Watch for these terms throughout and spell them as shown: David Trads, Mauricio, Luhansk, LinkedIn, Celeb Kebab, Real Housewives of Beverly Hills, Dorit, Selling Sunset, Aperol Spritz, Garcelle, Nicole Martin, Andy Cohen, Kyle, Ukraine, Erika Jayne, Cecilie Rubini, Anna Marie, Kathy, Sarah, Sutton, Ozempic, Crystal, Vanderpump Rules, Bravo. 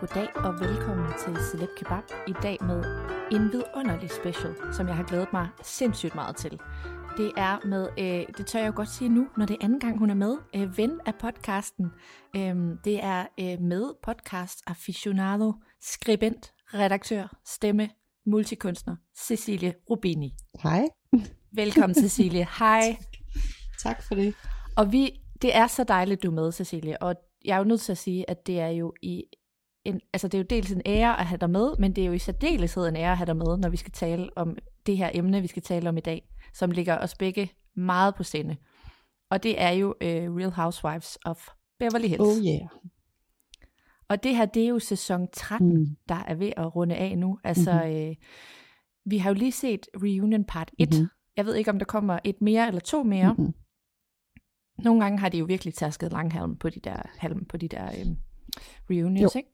Goddag og velkommen til Celeb Kebab. I dag med en vidunderlig special, som jeg har glædet mig sindssygt meget til. Det er med, det tør jeg jo godt sige nu, når det er anden gang, hun er med, ven af podcasten. Det er med podcast aficionado, skribent, redaktør, stemme, multikunstner, Cecilie Rubini. Hej. Velkommen, Cecilie. Hej. Tak for det. Og det er så dejligt, du er med, Cecilie, og jeg er jo nødt til at sige, at det er jo altså det er jo dels en ære at have dig med, men det er jo i særdeleshed en ære at have dig med, når vi skal tale om det her emne, vi skal tale om i dag, som ligger os begge meget på sinde. Og det er jo Real Housewives of Beverly Hills. Oh yeah. Og det her, det er jo sæson 13, der er ved at runde af nu. Altså, vi har jo lige set Reunion Part 1. Mm-hmm. Jeg ved ikke, om der kommer et mere eller to mere. Mm-hmm. Nogle gange har de jo virkelig tasket langhalm på de der, reunions, jo. Ikke?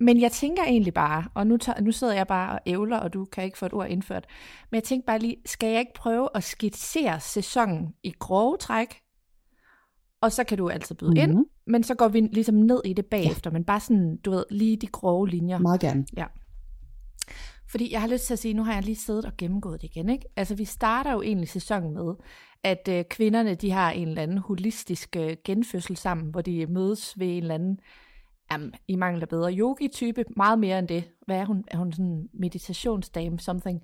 Men jeg tænker egentlig bare, og nu sidder jeg bare og ævler, og du kan ikke få et ord indført, men jeg tænker bare lige, skal jeg ikke prøve at skitsere sæsonen i grove træk? Og så kan du altid byde ind, men så går vi ligesom ned i det bagefter, men bare sådan, du ved, lige de grove linjer. Meget gerne. Ja. Fordi jeg har lyst til at sige, nu har jeg lige siddet og gennemgået det igen, ikke? Altså vi starter jo egentlig sæsonen med, at kvinderne de har en eller anden holistisk genfødsel sammen, hvor de mødes ved en eller anden, i mangel af bedre, yogi-type, meget mere end det. Hvad er hun? Er hun sådan en meditationsdame, something?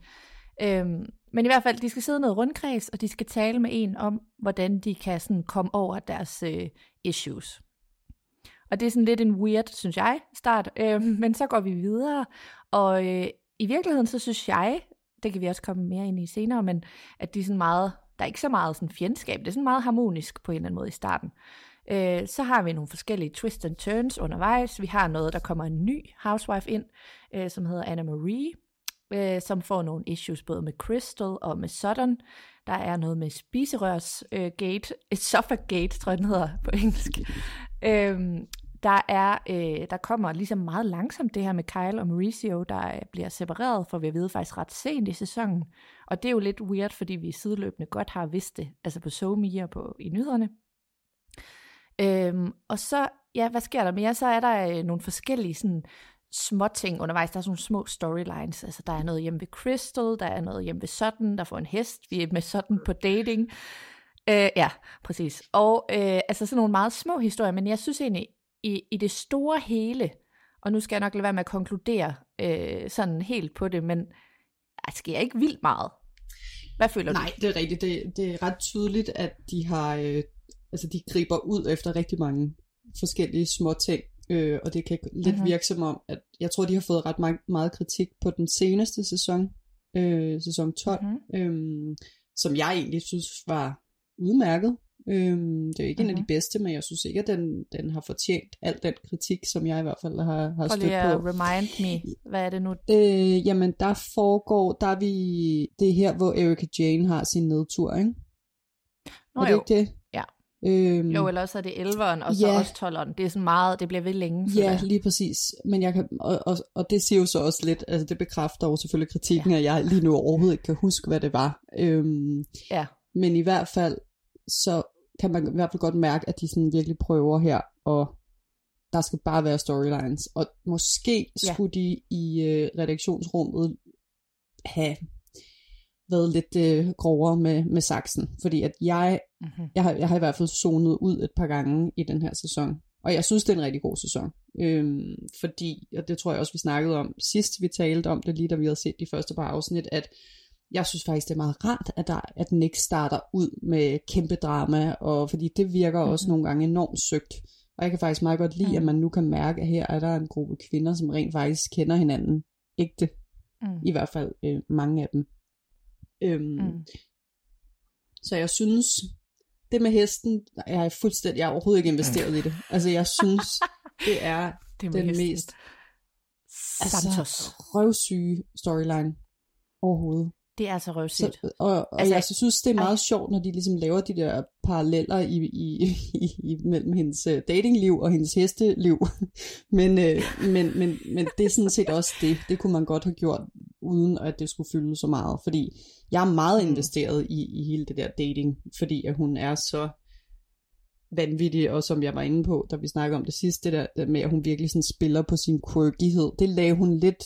Men i hvert fald, de skal sidde i noget rundkreds, og de skal tale med en om, hvordan de kan sådan komme over deres issues. Og det er sådan lidt en weird, synes jeg, start. Men så går vi videre, og i virkeligheden, så synes jeg, det kan vi også komme mere ind i senere, men at de sådan meget, der er ikke så meget sådan fjendskab, det er sådan meget harmonisk på en eller anden måde i starten. Så har vi nogle forskellige twists and turns undervejs. Vi har noget, der kommer en ny housewife ind, som hedder Anna Marie, som får nogle issues både med Crystal og med Sutton. Der er noget med spiserørsgate, esophagate, tror jeg den hedder på engelsk. Der kommer ligesom meget langsomt det her med Kyle og Mauricio, der bliver separeret, for vi er vidt faktisk ret sent i sæsonen. Og det er jo lidt weird, fordi vi sideløbende godt har vidst det, altså på SoMe og på i nyhederne. Og så, ja, hvad sker der mere? Så er der nogle forskellige sådan små ting undervejs. Der er sådan små storylines. Altså der er noget hjemme ved Crystal, der er noget hjemme ved Sutton, der får en hest. Vi er med Sutton på dating. Ja, præcis. Og altså sådan nogle meget små historier, men jeg synes egentlig, i det store hele, og nu skal jeg nok lade være med at konkludere sådan helt på det, men der sker ikke vildt meget. Hvad føler du? Nej, det er rigtigt. Det er ret tydeligt, at de har, de griber ud efter rigtig mange forskellige små ting, og det kan lidt virke som om, at jeg tror, de har fået ret meget kritik på den seneste sæson, sæson 12, som jeg egentlig synes var udmærket. Det er ikke en af de bedste, men jeg synes ikke, at den har fortjent al den kritik, som jeg i hvert fald har stødt på. Prøv lige at remind me, hvad er det nu? Jamen, det er her, hvor Erika Jayne har sin nedtur, ikke? Nå, er det ikke det? Ja. Jo, eller også er det 11'eren, og så også 12'eren. Det er sådan meget, det bliver ved længe. Ja, lige præcis. Men jeg kan, og det siger jo så også lidt, altså det bekræfter jo selvfølgelig kritikken, at jeg lige nu overhovedet ikke kan huske, hvad det var. Men i hvert fald, så kan man i hvert fald godt mærke, at de sådan virkelig prøver her, og der skal bare være storylines. Og måske skulle de i redaktionsrummet have været lidt grovere med saksen, fordi at jeg har i hvert fald zonet ud et par gange i den her sæson, og jeg synes, det er en rigtig god sæson. Fordi, og det tror jeg også, vi snakkede om sidst, vi talte om det lige, da vi havde set de første par afsnit, at jeg synes faktisk, det er meget rart, at den ikke starter ud med kæmpe drama, og fordi det virker også nogle gange enormt søgt. Og jeg kan faktisk meget godt lide, at man nu kan mærke, at her er der en gruppe kvinder, som rent faktisk kender hinanden ægte. I hvert fald mange af dem. Så jeg synes, det med hesten, jeg er overhovedet ikke investeret i det. Altså jeg synes, det er den mest røvsyge storyline overhovedet. Det er altså røvsigt. Og jeg synes, det er meget sjovt, når de ligesom laver de der paralleller mellem hendes datingliv og hendes hesteliv. Men det er sådan set også det. Det kunne man godt have gjort, uden at det skulle fylde så meget. Fordi jeg er meget investeret i hele det der dating, fordi at hun er så vanvittig, og som jeg var inde på, da vi snakkede om det sidste, det der med, at hun virkelig sådan spiller på sin quirkyhed. Det lagde hun lidt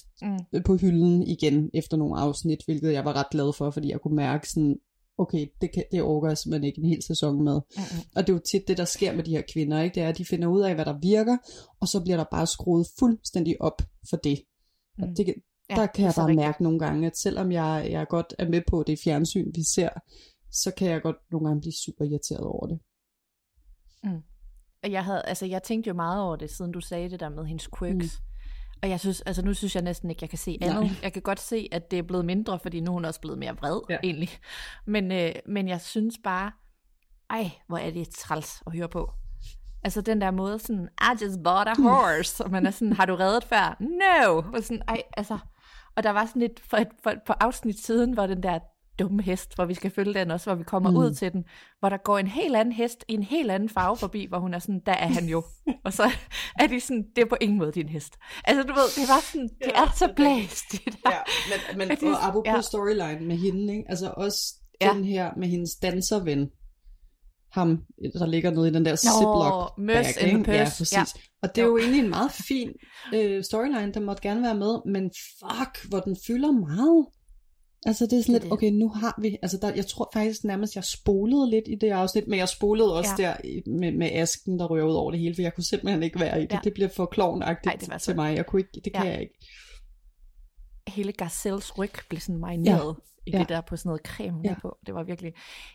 på hylden igen efter nogle afsnit, hvilket jeg var ret glad for, fordi jeg kunne mærke sådan, okay, det orker jeg simpelthen ikke en hel sæson med. Og det er jo tit det, der sker med de her kvinder, ikke? Det er, at de finder ud af, hvad der virker, og så bliver der bare skruet fuldstændig op for det. Og det der kan jeg bare mærke nogle gange, at selvom jeg godt er med på det fjernsyn, vi ser, så kan jeg godt nogle gange blive super irriteret over det. Og jeg tænkte jo meget over det, siden du sagde det der med hendes quirks. Og jeg synes, altså nu synes jeg næsten ikke, jeg kan se andet. Jeg kan godt se, at det er blevet mindre, fordi nu er hun også blevet mere vred, egentlig. Men jeg synes bare, hvor er det træls at høre på. Altså den der måde, sådan, I just bought a horse, og man er sådan, har du reddet før? No! Og sådan, og der var sådan et, for afsnit siden, hvor den der dumme hest, hvor vi skal følge den også, hvor vi kommer ud til den, hvor der går en helt anden hest i en helt anden farve forbi, hvor hun er sådan, der er han jo. Og så er de sådan, det er på ingen måde din hest. Altså du ved, det var sådan, det er så blæst. Det der. Ja, men og apropos storyline med hende, ikke? Altså også den her med hendes danserven, ham, der ligger nede i den der ziplock bag, ja, præcis. Ja. Og det er jo egentlig en meget fin storyline, der måtte gerne være med, men fuck, hvor den fylder meget. Altså det er sådan lidt, okay, nu har vi, altså der, jeg tror faktisk nærmest, jeg spolede lidt i det afsnit, men jeg spolede også der med asken, der rører ud over det hele, for jeg kunne simpelthen ikke være i det. Det bliver for klovnagtigt til mig, jeg kunne ikke, det kan jeg ikke. Hele Garcelles ryg blev sådan marineret i det der på sådan noget creme på. Det var virkelig,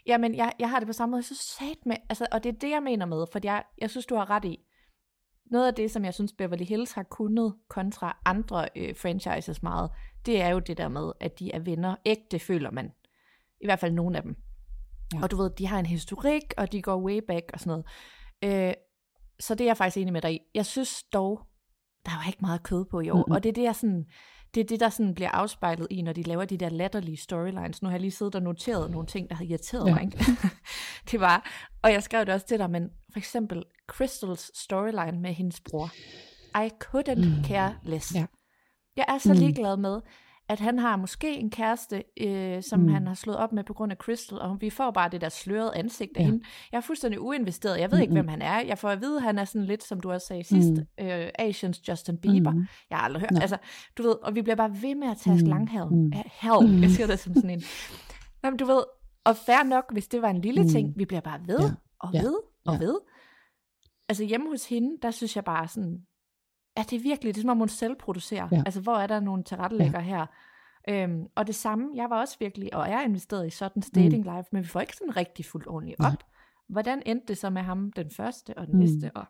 jamen jeg har det på samme måde, jeg synes satme, altså, og det er det, jeg mener med, for jeg synes, du har ret i. Noget af det, som jeg synes Beverly Hills har kunnet kontra andre franchises meget, det er jo det der med, at de er venner. Ægte føler man. I hvert fald nogle af dem. Ja. Og du ved, de har en historik, og de går way back og sådan noget. Så det er jeg faktisk enig med dig i. Jeg synes dog, der var ikke meget kød på i år. Og det er det, der sådan bliver afspejlet i, når de laver de der latterlige storylines. Nu har jeg lige siddet og noteret nogle ting, der har irriteret mig. Ikke? Det var, og jeg skrev det også til dig, men for eksempel Crystals storyline med hendes bror. I couldn't care less. Ja. Jeg er så ligeglad med, at han har måske en kæreste, som han har slået op med på grund af Crystal, og vi får bare det der slørede ansigt af hende. Jeg er fuldstændig uinvesteret. Jeg ved ikke, hvem han er. Jeg får at vide, at han er sådan lidt, som du også sagde sidst, Asians Justin Bieber. Jeg har aldrig hørt. Altså, du ved, og vi bliver bare ved med at tage langhaven. Jeg siger det som sådan en. Nå, men du ved, og fair nok, hvis det var en lille ting, vi bliver bare ved og ved og ved. Altså hjemme hos hende, der synes jeg bare sådan, ja, det er virkelig, det er som om hun selv producerer. Ja. Altså, hvor er der nogle tilrettelægger her? Og det samme, jeg var også virkelig, og jeg er investeret i sådan dating life, men vi får ikke sådan rigtig fuldt ordentligt op. Hvordan endte det så med ham, den første og den næste? Og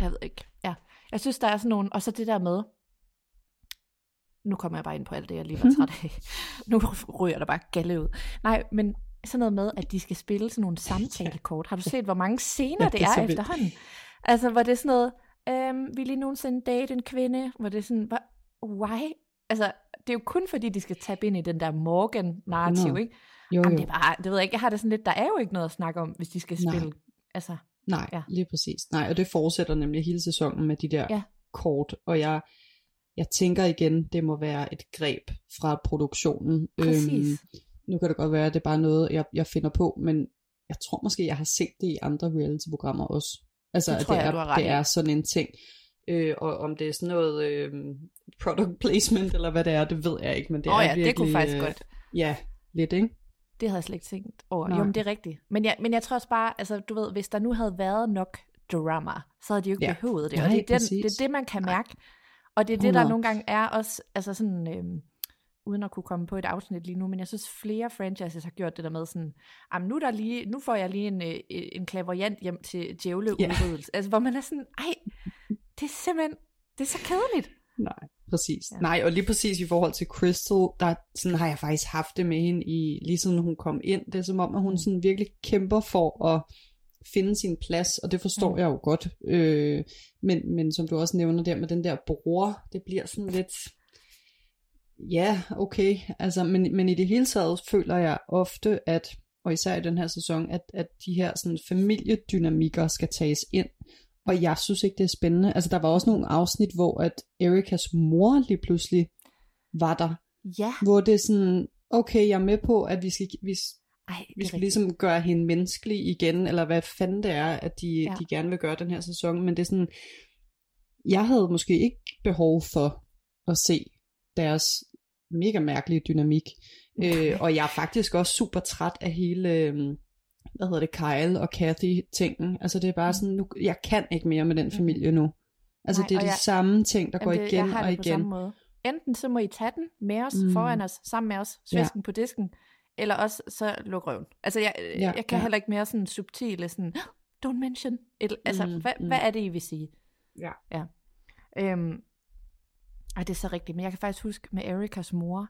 jeg ved ikke. Ja. Jeg synes, der er sådan nogle, og så det der med, nu kommer jeg bare ind på alt det, jeg lige var træt af. Nu ryger der bare galle ud. Nej, men sådan noget med, at de skal spille sådan nogle samtalekort. Har du set, hvor mange scener det er efterhånden? Altså, hvor det er sådan noget, vil I nogensinde date en kvinde, hvor det er sådan, why? Altså, det er jo kun fordi, de skal tabe ind i den der Morgan-narrativ, ikke? Jo. Jamen, det er bare, det ved jeg ikke, jeg har det sådan lidt, der er jo ikke noget at snakke om, hvis de skal spille, altså. Nej, lige præcis. Nej, og det fortsætter nemlig hele sæsonen med de der kort, og jeg tænker igen, det må være et greb fra produktionen. Præcis. Nu kan det godt være, at det er bare noget, jeg finder på, men jeg tror måske, jeg har set det i andre reality-programmer også. Altså, det er sådan en ting. Og om det er sådan noget product placement, eller hvad det er, det ved jeg ikke. Men det er virkelig, det kunne faktisk godt. Ja, lidt, ikke? Det havde jeg slet ikke tænkt over. Nej. Jo, men det er rigtigt. Men jeg tror også bare, altså du ved, hvis der nu havde været nok drama, så havde de jo ikke behøvet det. Og nej, det er det, man kan mærke. Og det er det, der nogle gange er også, altså sådan, uden at kunne komme på et afsnit lige nu, men jeg synes, flere franchises har gjort det der med sådan, nu får jeg lige en klaverjant hjem til djævleudryddelse. Altså, hvor man er sådan, det er simpelthen, det er så kedeligt. Nej, præcis. Ja. Nej, og lige præcis i forhold til Crystal, der sådan, har jeg faktisk haft det med hende, lige siden hun kom ind. Det er som om, at hun sådan virkelig kæmper for at finde sin plads, og det forstår jeg jo godt. Men som du også nævner der med den der bror, det bliver sådan lidt... Ja, okay, altså, men i det hele taget føler jeg ofte, at, og især i den her sæson, at de her sådan, familiedynamikker skal tages ind, og jeg synes ikke, det er spændende. Altså, der var også nogle afsnit, hvor at Erikas mor lige pludselig var der, hvor det er sådan, okay, jeg er med på, at vi skal, Ej, vi skal ligesom gøre hende menneskelig igen, eller hvad fanden det er, at de gerne vil gøre den her sæson. Men det er sådan, jeg havde måske ikke behov for at se deres mega mærkelige dynamik. Og jeg er faktisk også super træt af hele, Kyle og Kathy-tingen. Altså det er bare sådan, nu, jeg kan ikke mere med den familie nu. Altså nej, det er de samme ting, der går igen og igen. Enten så må I tage den med os, foran os, sammen med os, svesken på disken, eller også så luk røven. Altså jeg kan heller ikke mere sådan subtile, sådan, don't mention. Hvad er det, I vil sige? Ja. Det er så rigtigt, men jeg kan faktisk huske med Erikas mor,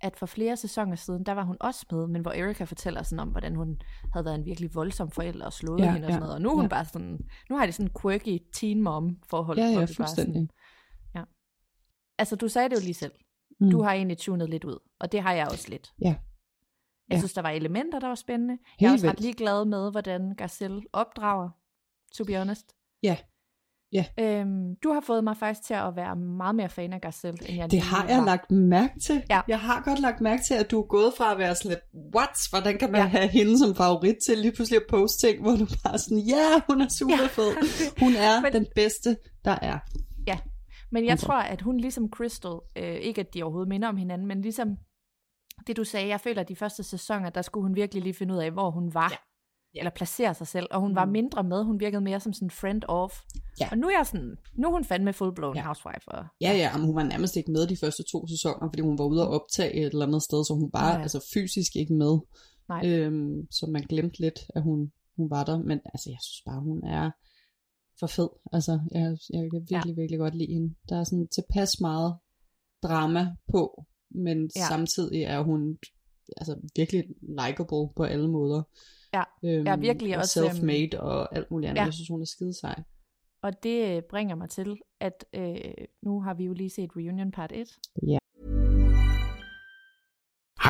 at for flere sæsoner siden, der var hun også med, men hvor Erika fortæller sådan om, hvordan hun havde været en virkelig voldsom forælder og slået hende og sådan noget, og nu er hun bare sådan, nu har de sådan en quirky teen mom forhold. Ja, fuldstændig. Sådan, altså du sagde det jo lige selv, du har egentlig tunet lidt ud, og det har jeg også lidt. Ja. Jeg synes, der var elementer, der var spændende. Jeg er også ret ligeglad med, hvordan Garcelle opdrager, to be honest. Ja. Ja. Du har fået mig faktisk til at være meget mere fan af Garcelle, end jeg. Det har jeg lagt mærke til. Ja. Jeg har godt lagt mærke til, at du er gået fra at være sådan lidt, hvordan kan man have hende som favorit, til lige pludselig at poste ting, hvor du bare sådan, hun er super fed. Hun er den bedste, der er. Ja, men jeg tror, at hun ligesom Crystal, ikke at de overhovedet minder om hinanden, men ligesom det du sagde, jeg føler, at de første sæsoner, der skulle hun virkelig lige finde ud af, hvor hun var. Eller placere sig selv, og hun var mindre med, hun virkede mere som sådan friend off. Ja. Og nu er jeg sådan, nu er hun fandme full-blown housewife. Og... Ja, men hun var nærmest ikke med de første 2 sæsoner, fordi hun var ude at optage et eller andet sted, så hun bare fysisk ikke med. Nej. Så man glemte lidt, at hun var der, men altså, jeg synes bare, hun er for fed. Altså, jeg kan virkelig, virkelig godt lide hende. Der er sådan tilpas meget drama på, men samtidig er hun altså virkelig likeable på alle måder. Ja, virkelig og også self-made og alt muligt andet. Jeg synes, hun er skide sej. Og det bringer mig til, at nu har vi jo lige set Reunion Part 1. Ja.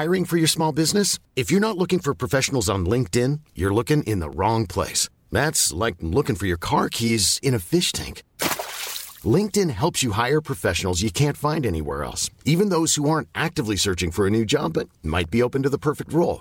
Hiring for your small business? If you're not looking for professionals on LinkedIn, you're looking in the wrong place. That's like looking for your car keys in a fish tank. LinkedIn helps you hire professionals you can't find anywhere else, even those who aren't actively searching for a new job but might be open to the perfect role.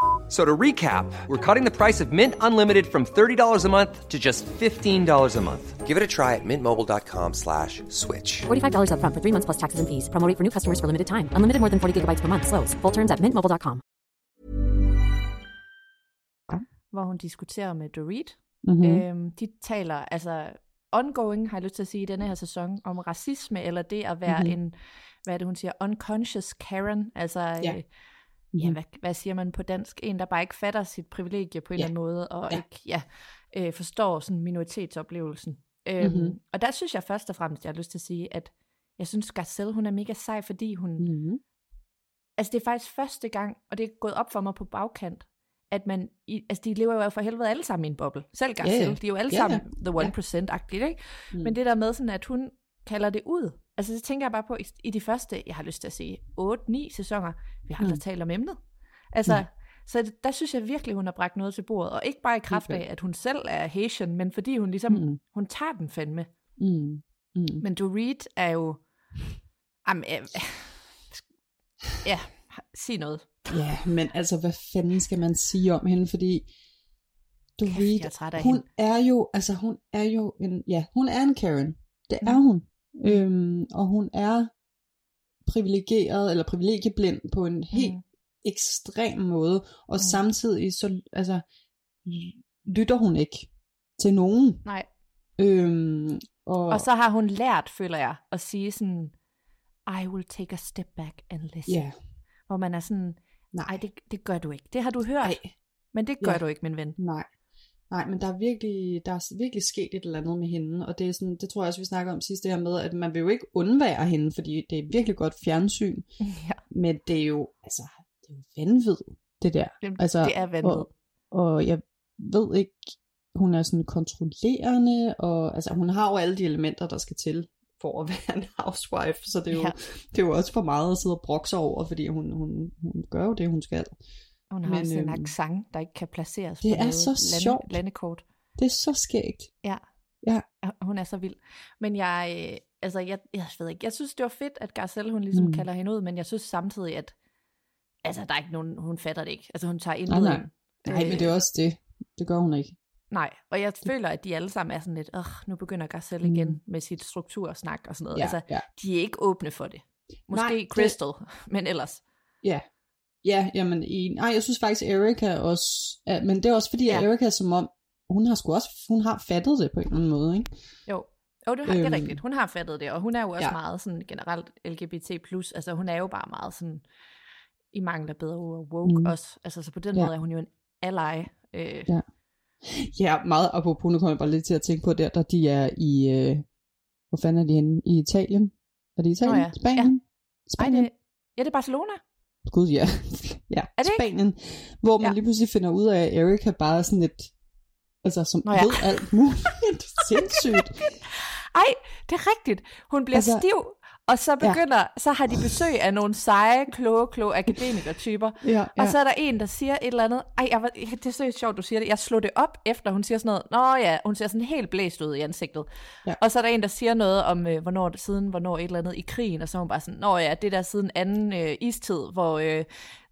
So to recap, we're cutting the price of Mint Unlimited from $30 a month to just $15 a month. Give it a try at mintmobile.com/switch. $45 up front for 3 months plus taxes and fees. Promo rate for new customers for limited time. Unlimited more than 40 gigabytes per month. Slows full terms at mintmobile.com. Hvor hun diskuterer med Dorit. De taler, altså ongoing, har jeg lyst til at sige, i denne her sæson, om racisme, eller det at være en, hvad er det hun siger, unconscious Karen, altså... Ja, hvad siger man på dansk? En, der bare ikke fatter sit privilegie på en eller anden måde, og ikke forstår sådan minoritetsoplevelsen. Og der synes jeg først og fremmest, jeg har lyst til at sige, at jeg synes Garcelle, hun er mega sej, fordi hun... Altså det er faktisk første gang, og det er gået op for mig på bagkant, at man... Altså de lever jo for helvede alle sammen i en boble. Selv Garcelle, de er jo alle sammen the 1%-agtigt, ikke? Men det der med sådan, at hun kalder det ud. Altså så tænker jeg bare på, i de første, jeg har lyst til at sige, 8-9 sæsoner, vi har aldrig talt om emnet. Altså, så der synes jeg virkelig, hun har bragt noget til bordet, og ikke bare i kraft af, at hun selv er Haitian, men fordi hun ligesom, hun tager den fandme. Men Dorit er jo, sig noget. Ja, men altså, hvad fanden skal man sige om hende, fordi... Dorit, hun er jo, altså hun er jo en, hun er en Karen. Det er hun. Og hun er privilegeret eller privilegieblind på en helt ekstrem måde, og samtidig så altså lytter hun ikke til nogen. Nej. Og så har hun lært, føler jeg, at sige sådan, I will take a step back and listen. Yeah. Hvor man er sådan, nej, det gør du ikke. Det har du hørt. Ej. Men det gør du ikke, min ven. Nej, men der er virkelig sket et eller andet med hende, og det er sådan, det tror jeg også, vi snakkede om sidst, det her med, at man vil jo ikke undvære hende, fordi det er virkelig godt fjernsyn, men det er jo, altså, det er vanvid, det der. Det er vanvid. og jeg ved ikke, hun er sådan kontrollerende, og altså hun har jo alle de elementer, der skal til for at være en housewife, så det er jo, det er jo også for meget at sidde og brokse over, fordi hun gør jo det, hun skal. Hun har også en accent, der ikke kan placeres på noget landekort. Det er så skægt. Ja. Hun er så vild. Men jeg ved ikke, jeg synes det var fedt, at Garcelle hun ligesom kalder hende ud, men jeg synes samtidig, at altså der er ikke nogen, hun fatter det ikke. Altså hun tager indledning. Nej, men det er også det. Det gør hun ikke. Nej, og jeg føler, at de alle sammen er sådan lidt, nu begynder Garcelle igen med sit struktursnak og sådan noget. De er ikke åbne for det. Måske Crystal, men ellers. Jeg synes faktisk Erika også, men det er også fordi, at Erika som om, hun har fattet det på en eller anden måde, ikke? Jo, det er rigtigt. Hun har fattet det, og hun er jo også meget sådan generelt LGBT+, altså hun er jo bare meget sådan, i mangler bedre ord, woke også, altså så på den måde er hun jo en ally. Ja, meget apropos, nu kommer jeg bare lidt til at tænke på der, da de er i, hvor fanden er de henne? I Italien? Er det Italien? Spanien? Spanien? Det er Barcelona. Gud, ja. Spanien, ikke? Hvor man lige pludselig finder ud af, at Erika bare er sådan et, altså som ved alt muligt, sindssygt. Ej, det er rigtigt. Hun bliver stiv, og så begynder, så har de besøg af nogle seje, kloge akademikertyper, og så er der en, der siger et eller andet, det er så sjovt, du siger det, jeg slog det op efter, hun siger sådan noget, hun ser sådan helt blæst ud i ansigtet, og så er der en, der siger noget om, hvornår et eller andet i krigen, og så er hun bare sådan, det der siden anden istid, hvor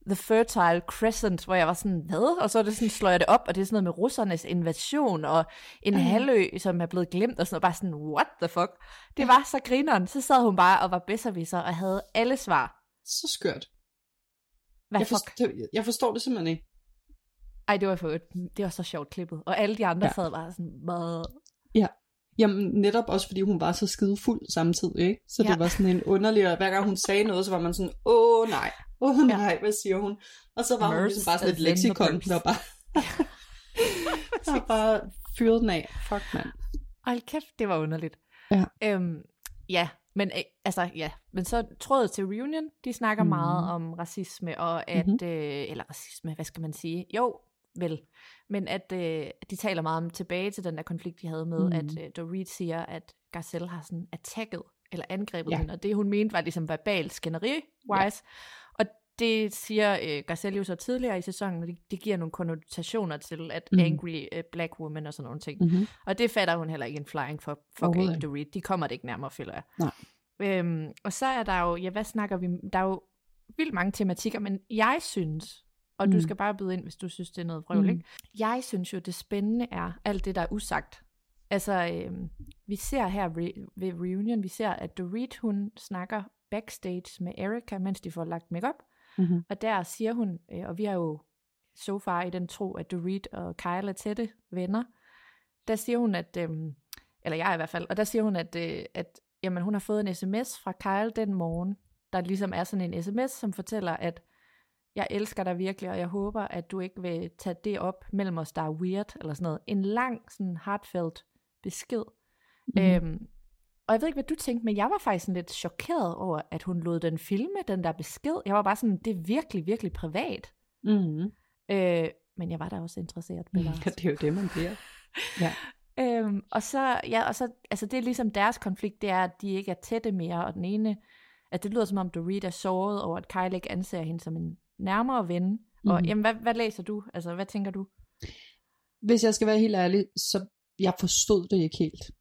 The Fertile Crescent, hvor jeg var sådan, hvad? Og så er det sådan, slår jeg det op, og det er sådan noget med russernes invasion, og en halvø, som er blevet glemt, og sådan noget, bare sådan, what the fuck? Det var så grineren, så sad hun bare og var besserwisser, og havde alle svar. Så skørt. Hvad fuck? Jeg forstår det simpelthen ikke. Ej, det var så sjovt klippet, og alle de andre sad bare sådan, hvad? Ja. Jamen netop også, fordi hun var så skidefuld samtidig, ikke? Så det var sådan en underlig, og hver gang hun sagde noget, så var man sådan, åh nej, hvad siger hun? Og så var hun ligesom bare sådan et leksikon, der bare fyrede den af. Fuck, mand. Ej, kæft, det var underligt. Ja. Men så trådet til Reunion, de snakker meget om racisme, og at, eller racisme, hvad skal man sige? Jo, vel, men at de taler meget om tilbage til den der konflikt, de havde med, at Dorit siger, at Garcelle har sådan attacket, eller angrebet hende, og det hun mente var ligesom verbal skænderi-wise, og det siger Garcelle jo så tidligere i sæsonen, og det giver nogle konnotationer til, at angry black woman og sådan nogle ting, og det fatter hun heller ikke en flying for Dorit, de kommer det ikke nærmere, føler jeg. Nej. Og så er der jo, hvad snakker vi, der er jo vildt mange tematikker, men jeg synes, og du skal bare byde ind, hvis du synes, det er noget vrøvl, ikke? Jeg synes jo, det spændende er alt det, der er usagt. Altså, vi ser her ved Reunion, vi ser, at Dorit, hun snakker backstage med Erika, mens de får lagt makeup. Og der siger hun, og vi er jo so far i den tro, at Dorit og Kyle er tætte venner. Der siger hun, at, eller jeg i hvert fald, og der siger hun, at jamen, hun har fået en sms fra Kyle den morgen, der ligesom er sådan en sms, som fortæller, at jeg elsker dig virkelig, og jeg håber, at du ikke vil tage det op mellem os, der er weird, eller sådan noget. En lang, sådan heartfelt besked. Og jeg ved ikke, hvad du tænkte, men jeg var faktisk sådan lidt chokeret over, at hun lod den filme, den der besked. Jeg var bare sådan, det er virkelig, virkelig privat. Men jeg var da også interesseret. Det er jo det, man bliver. Og så, det er ligesom deres konflikt, det er, at de ikke er tætte mere, og den ene, at det lyder som om Dorit er såret over, at Kyle ikke anser hende som en nærmere ven. Og jamen, hvad læser du? Altså, hvad tænker du? Hvis jeg skal være helt ærlig, så jeg forstod det ikke helt.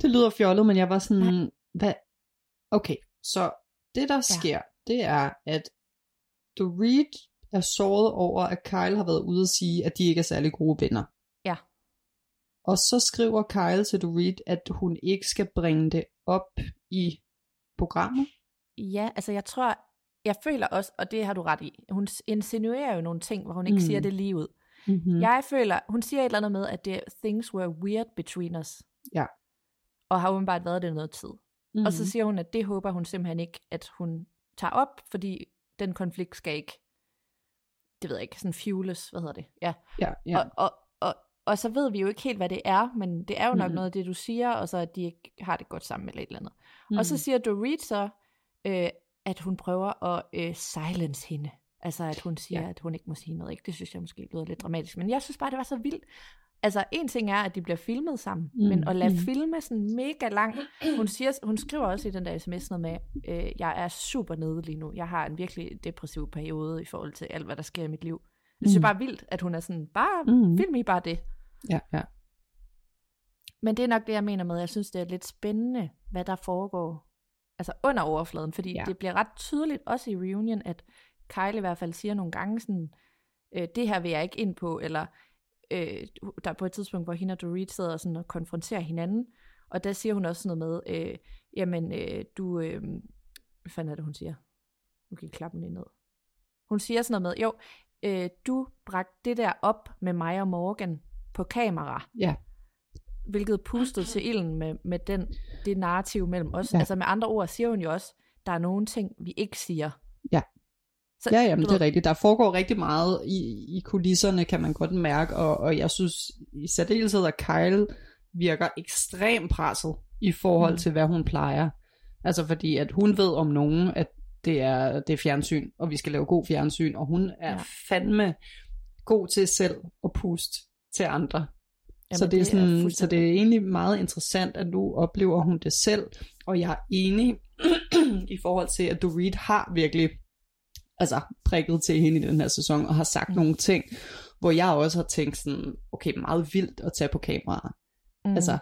Det lyder fjollet, men jeg var sådan, hvad? Okay, så det der sker, det er, at Dorit er såret over, at Kyle har været ude at sige, at de ikke er særlig gode venner. Ja. Og så skriver Kyle til Dorit, at hun ikke skal bringe det op i programmet. Ja, altså jeg føler også, og det har du ret i, hun insinuerer jo nogle ting, hvor hun ikke siger det lige ud. Jeg føler, hun siger et eller andet med, at det things were weird between us. Ja. Og har åbenbart været det noget tid. Og så siger hun, at det håber hun simpelthen ikke, at hun tager op, fordi den konflikt skal ikke, det ved jeg ikke, sådan fueles, hvad hedder det? Ja. Og så ved vi jo ikke helt, hvad det er, men det er jo nok noget af det, du siger, og så at de ikke har det godt sammen eller et eller andet. Og så siger Dorit så, at hun prøver at silence hende. Altså, at hun siger, at hun ikke må sige noget. Ikke? Det synes jeg måske lyder lidt dramatisk. Men jeg synes bare, det var så vildt. Altså, en ting er, at de bliver filmet sammen, men at lade filme sådan mega langt. Hun skriver også i den der sms noget med, jeg er super nede lige nu. Jeg har en virkelig depressiv periode i forhold til alt, hvad der sker i mit liv. Det synes jeg bare vildt, at hun er sådan, film I bare det. Ja, ja. Men det er nok det, jeg mener med, jeg synes, det er lidt spændende, hvad der foregår altså under overfladen, fordi det bliver ret tydeligt, også i reunion, at Kyle i hvert fald siger nogle gange sådan, det her vil jeg ikke ind på, eller der er på et tidspunkt, hvor hende og Dorit sidder sådan og konfronterer hinanden, og der siger hun også sådan noget med, hvad fanden er det, hun siger? Nu kan jeg klappe den lige ned. Hun siger sådan noget med, du bragte det der op med mig og Morgan på kamera. Ja. Hvilket pustede til ilden med det narrativ mellem os. Ja. Altså med andre ord siger hun jo også, der er nogle ting, vi ikke siger. Ja. Så, ja, jamen, det er rigtigt. Der foregår rigtig meget i kulisserne, kan man godt mærke, og jeg synes i særdeleshed, at Kyle virker ekstremt presset i forhold til, hvad hun plejer. Altså fordi, at hun ved om nogen, at det er fjernsyn, og vi skal lave god fjernsyn, og hun er fandme god til selv at puste til andre. Jamen, så det er egentlig meget interessant, at nu oplever hun det selv, og jeg er enig i forhold til, at Dorit har virkelig prikket til hende i den her sæson, og har sagt nogle ting, hvor jeg også har tænkt sådan, okay, meget vildt at tage på kamera. Altså,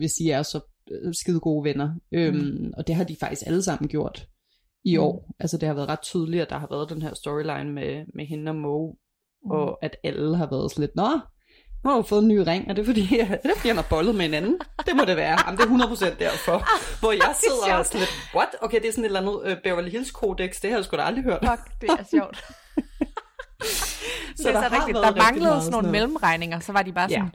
hvis I er så skide gode venner. Og det har de faktisk alle sammen gjort i år. Altså, det har været ret tydeligt, at der har været den her storyline med hende og Mo, og at alle har været sådan lidt, nu har hun fået en ny ring, og det er fordi, han har bollet med en anden. Det må det være. Jamen, det er 100% derfor. Hvor jeg sidder og sådan lidt, what? Okay, det er sådan et eller andet Beverly Hills Codex, det har jeg sgu da aldrig hørt. Fuck, det er sjovt. Så der manglede sådan nogle mellemregninger, så var de bare sådan,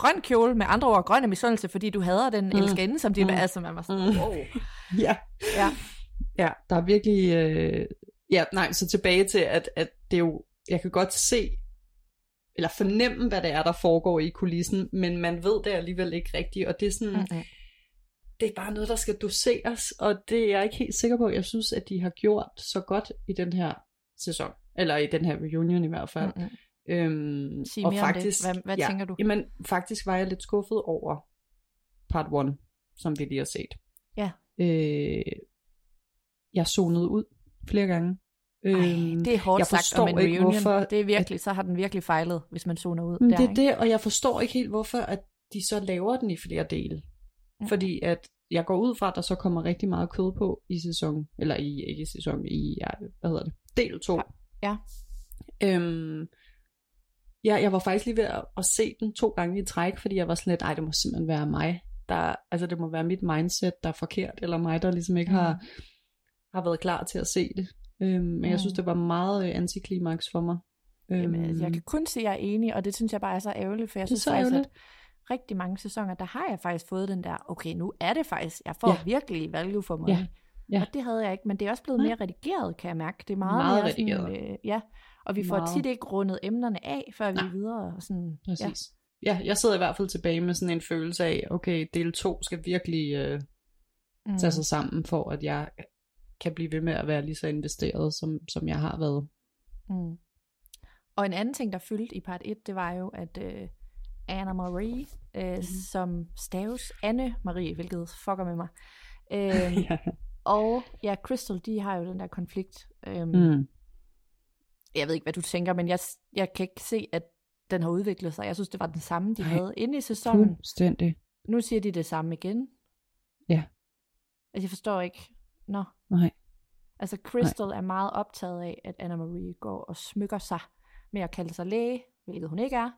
grøn kjole, med andre ord grøn af misundelse, fordi du hader den elskerinde, som de var, altså man var sådan, wow. Ja, der er virkelig, så tilbage til, at det er jo, jeg kan godt se, eller fornemme, hvad det er, der foregår i kulissen, men man ved det alligevel ikke rigtigt, og det er sådan, det er bare noget, der skal doseres, og det er jeg ikke helt sikker på, jeg synes, at de har gjort så godt i den her sæson, eller i den her reunion i hvert fald. Sig mere og faktisk, om det. Hvad tænker du? Jamen, faktisk var jeg lidt skuffet over part 1, som vi lige har set. Ja. Jeg zonede ud flere gange. Ej, det er hårdt sagt om en reunion. Hvorfor, det er virkelig, så har den virkelig fejlet, hvis man zoner ud. Det er det, og jeg forstår ikke helt, hvorfor at de så laver den i flere dele. Ja. Fordi at jeg går ud fra, at der så kommer rigtig meget kød på i sæson, eller del 2. Ja. Jeg var faktisk lige ved at se den 2 gange i træk, fordi jeg var sådan lidt, det må simpelthen være mig, det må være mit mindset, der er forkert, eller mig, der ligesom ikke har været klar til at se det. Men jeg synes, det var meget antiklimaks for mig. Jamen, jeg kan kun se, at jeg er enig, og det synes jeg bare er så ærgerligt, for jeg synes faktisk, at rigtig mange sæsoner, der har jeg faktisk fået den der, okay, nu er det faktisk, jeg får virkelig value for mig. Ja. Ja. Og det havde jeg ikke, men det er også blevet mere redigeret, kan jeg mærke. Det er meget mere sådan, redigeret. Og vi får tit ikke rundet emnerne af, før vi er videre. Og sådan, præcis. Ja, jeg sidder i hvert fald tilbage med sådan en følelse af, okay, del 2 skal virkelig tage sig sammen, for at jeg kan blive ved med at være lige så investeret, som jeg har været. Og en anden ting, der fyldte i part 1, det var jo, at Anna Marie, som staves Anne Marie, hvilket fucker med mig, og Crystal, de har jo den der konflikt. Jeg ved ikke, hvad du tænker, men jeg kan ikke se, at den har udviklet sig. Jeg synes, det var den samme, de havde inde i sæsonen. Fuldstændig. Nu siger de det samme igen. Ja. Altså, jeg forstår ikke. Nå. Nej. Altså, Crystal er meget optaget af, at Anna Marie går og smykker sig med at kalde sig læge, hvilket hun ikke er.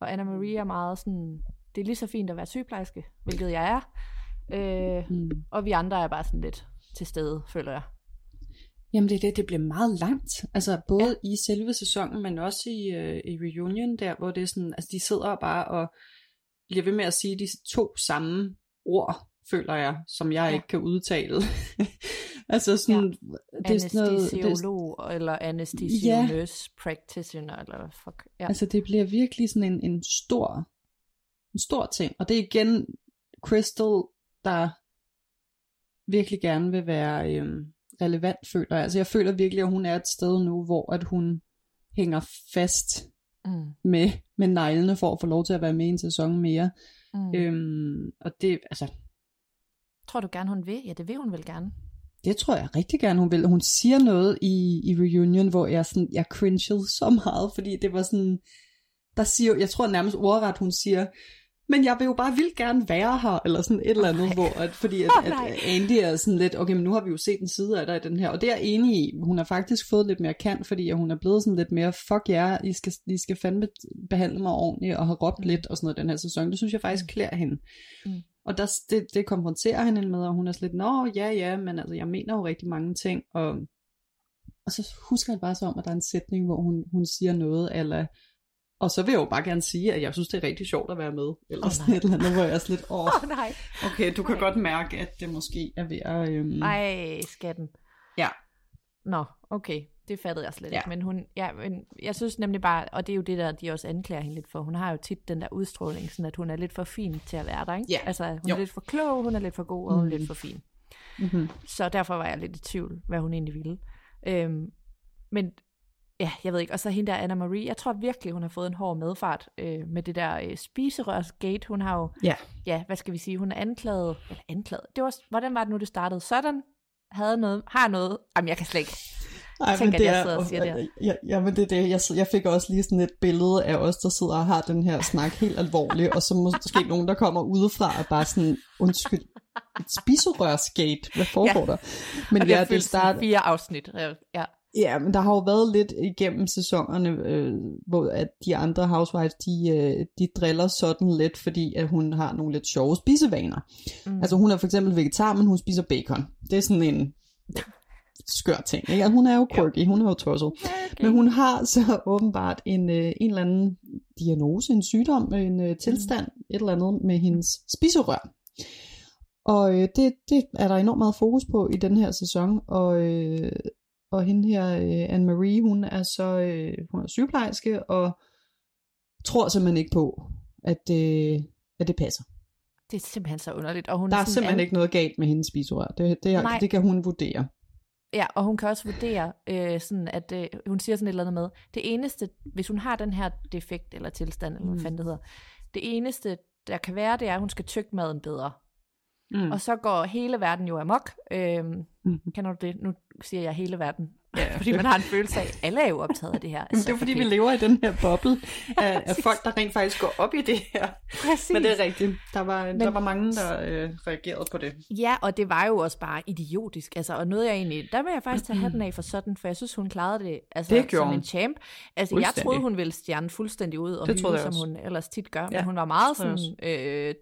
Og Anna Marie er meget sådan, det er lige så fint at være sygeplejerske, hvilket jeg er. Og vi andre er bare sådan lidt til stede, føler jeg. Jamen det bliver meget langt, altså både i selve sæsonen, men også i reunion der, hvor det er sådan, altså de sidder bare og bliver ved med at sige de 2 samme ord, føler jeg, som jeg ikke kan udtale. Altså sådan, det er sådan noget, anæstesiolog eller anæstesioløs practitioner eller fuck. Ja. Altså det bliver virkelig sådan en stor ting, og det er igen Crystal, der virkelig gerne vil være relevant, føler jeg. Altså jeg føler virkelig, at hun er et sted nu, hvor at hun hænger fast med neglene for at få lov til at være med i en sæson mere. Og det, altså... Tror du gerne, hun vil? Ja, det vil hun vel gerne. Det tror jeg rigtig gerne, hun vil. Hun siger noget i reunion, hvor jeg cringede så meget, fordi det var sådan... Der siger, jeg tror nærmest ordret, hun siger... Men jeg vil jo bare vildt gerne være her, eller sådan et eller andet, hvor at Andy er sådan lidt, okay, men nu har vi jo set en side af dig i den her, og det er jeg enig i, hun har faktisk fået lidt mere kant, fordi hun er blevet sådan lidt mere, fuck jer, I skal fandme behandle mig ordentligt, og have råbt lidt, og sådan noget den her sæson, det synes jeg faktisk klæder hende. Og der, det konfronterer hende med, og hun er sådan lidt, nå ja, men altså, jeg mener jo rigtig mange ting, og så husker jeg bare så om, at der er en sætning, hvor hun siger noget, eller... Og så vil jeg jo bare gerne sige, at jeg synes, det er rigtig sjovt at være med. Eller sådan et eller andet, hvor jeg er sådan lidt, okay, du kan godt mærke, at det måske er ved at... Ej, skatten. Ja. Nå, okay, det fattede jeg slet ikke. Men men jeg synes nemlig bare, og det er jo det der, de også anklager hende lidt for, hun har jo tit den der udstråling, sådan at hun er lidt for fin til at være der, ikke? Ja. Altså, hun er lidt for klog, hun er lidt for god, og hun er lidt for fin. Mm-hmm. Så derfor var jeg lidt i tvivl, hvad hun egentlig ville. Men... Ja, jeg ved ikke. Og så hende der, Anna Marie. Jeg tror virkelig, hun har fået en hård medfart med det der spiserørsgate. Hun har jo, hvad skal vi sige, hun er anklaget. Eller anklaget. Det var, hvordan var det nu, det startede? Sådan havde noget, har noget. Jamen, jeg kan slet ikke. Ej, tænker, men det er, og siger det. Ja, men det er det. Jeg fik også lige sådan et billede af os, der sidder og har den her snak helt alvorligt, og så måske nogen, der kommer udefra og bare sådan, undskyld, et spiserørsgate. Hvad foregår der? Men og det har fyldt sådan 4 afsnit. Ja. Ja, men der har jo været lidt igennem sæsonerne, hvor at de andre housewives, de driller sådan lidt, fordi at hun har nogle lidt sjove spisevaner. Altså hun er for eksempel vegetar, men hun spiser bacon. Det er sådan en skør ting, ikke? Hun er jo quirky, hun er jo tosset. Okay. Men hun har så åbenbart en eller anden diagnose, en sygdom, en tilstand, et eller andet med hendes spiserør. Og det er der enormt meget fokus på i den her sæson, og hende her, Anne Marie, hun er sygeplejerske, og tror simpelthen ikke på, at det passer. Det er simpelthen så underligt. Og hun der er simpelthen ikke noget galt med hendes spiserør. Det kan hun vurdere. Ja, og hun kan også vurdere, sådan at hun siger sådan et eller andet med, det eneste, hvis hun har den her defekt eller tilstand, eller hvad fanden det hedder, det eneste, der kan være, det er, at hun skal tygge maden bedre. Og så går hele verden jo amok. Kender du det? Nu siger jeg hele verden, fordi man har en følelse af, alle er jo optaget af det her. Altså, det er fordi vi lever i den her boble af folk, der rent faktisk går op i det her. Præcis. Men det er rigtigt. Der var mange, der reagerede på det. Ja, og det var jo også bare idiotisk. Altså, og noget jeg egentlig, der vil jeg faktisk tage hatten af for Sutton, for jeg synes, hun klarede det, altså, det som en champ. Altså, jeg troede, hun ville stjerne fuldstændig ud, og hylde, som hun ellers tit gør. Ja. Men hun var meget sådan,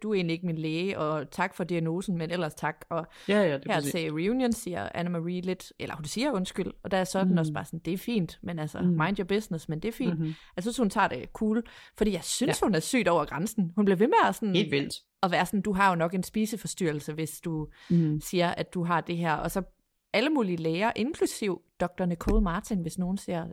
du er egentlig ikke min læge, og tak for diagnosen, men ellers tak. Og her til reunion siger Anna Marie lidt, eller hun siger undskyld, og der er sådan også bare sådan, det er fint, men altså, mind your business, men det er fint. Jeg synes, hun tager det cool, fordi jeg synes, hun er sygt over grænsen. Hun bliver ved med at sådan... Helt vildt. At være sådan, du har jo nok en spiseforstyrrelse, hvis du siger, at du har det her. Og så alle mulige læger, inklusiv Dr. Nicole Martin, hvis nogen ser,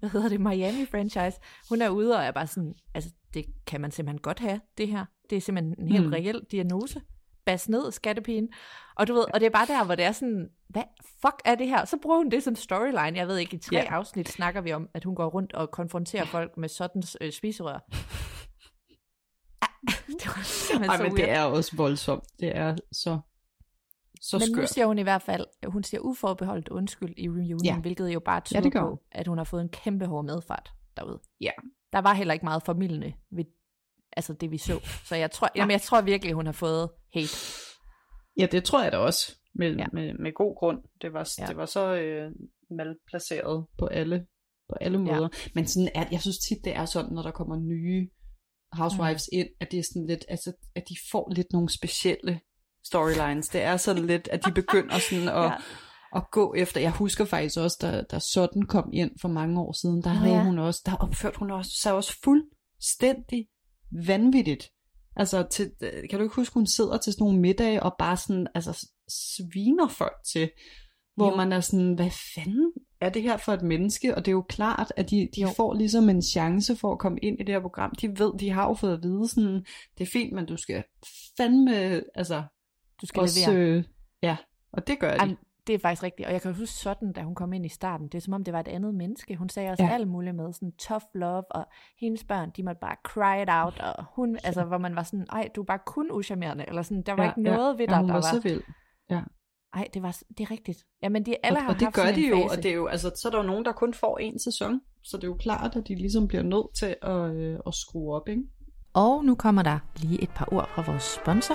hvad hedder det, Miami-franchise. Hun er ude og er bare sådan, altså, det kan man simpelthen godt have, det her. Det er simpelthen en helt reel diagnose. Bas ned, skattepigen. Og du ved, og det er bare der, hvor det er sådan, hvad fuck er det her? Så bruger hun det som storyline. Jeg ved ikke, i 3 afsnit snakker vi om, at hun går rundt og konfronterer folk med sådan spiserør. Det var simpelthen så men weird. Det er også voldsomt. Det er så skørt. Men nu siger hun i hvert fald, hun siger uforbeholdt undskyld i reunion, hvilket jo bare tyder på, at hun har fået en kæmpe hård medfart derude. Ja. Der var heller ikke meget formildende ved altså det vi så jeg tror, jamen jeg tror virkelig hun har fået hate. Ja, det tror jeg da også med god grund. Det var så malplaceret på alle måder. Ja. Men sådan at jeg synes tit det er sådan når der kommer nye housewives ind, at det er sådan lidt altså at de får lidt nogle specielle storylines. Det er sådan lidt at de begynder sådan at og gå efter, jeg husker faktisk også da Sutton kom ind for mange år siden, der havde hun også, der opførte hun også sig også fuldstændig vanvittigt. Altså, kan du ikke huske, hun sidder til sådan nogle middage og bare sådan, altså, sviner folk til, hvor man er sådan, hvad fanden er det her for et menneske? Og det er jo klart, at de får ligesom en chance for at komme ind i det her program. De ved, de har jo fået at vide sådan, det er fint, men du skal fandme, altså, du skal også levere. Ja, og det gør de. Det er faktisk rigtigt, og jeg kan huske Sutton, da hun kom ind i starten, det er som om det var et andet menneske. Hun sagde også alt muligt med sådan tough love, og hendes børn, de måtte bare cry it out, og hun, altså hvor man var sådan, ej, du er bare kun uschammerende, eller sådan, der var ikke noget ved dig, der var. Ja, hun var så vild, ja. Ej, det er rigtigt. Jamen, alle har og det gør de jo, og det er jo, altså, så er der jo nogen, der kun får en sæson, så det er jo klart, at de ligesom bliver nødt til at skrue op, ikke? Og nu kommer der lige et par ord fra vores sponsor.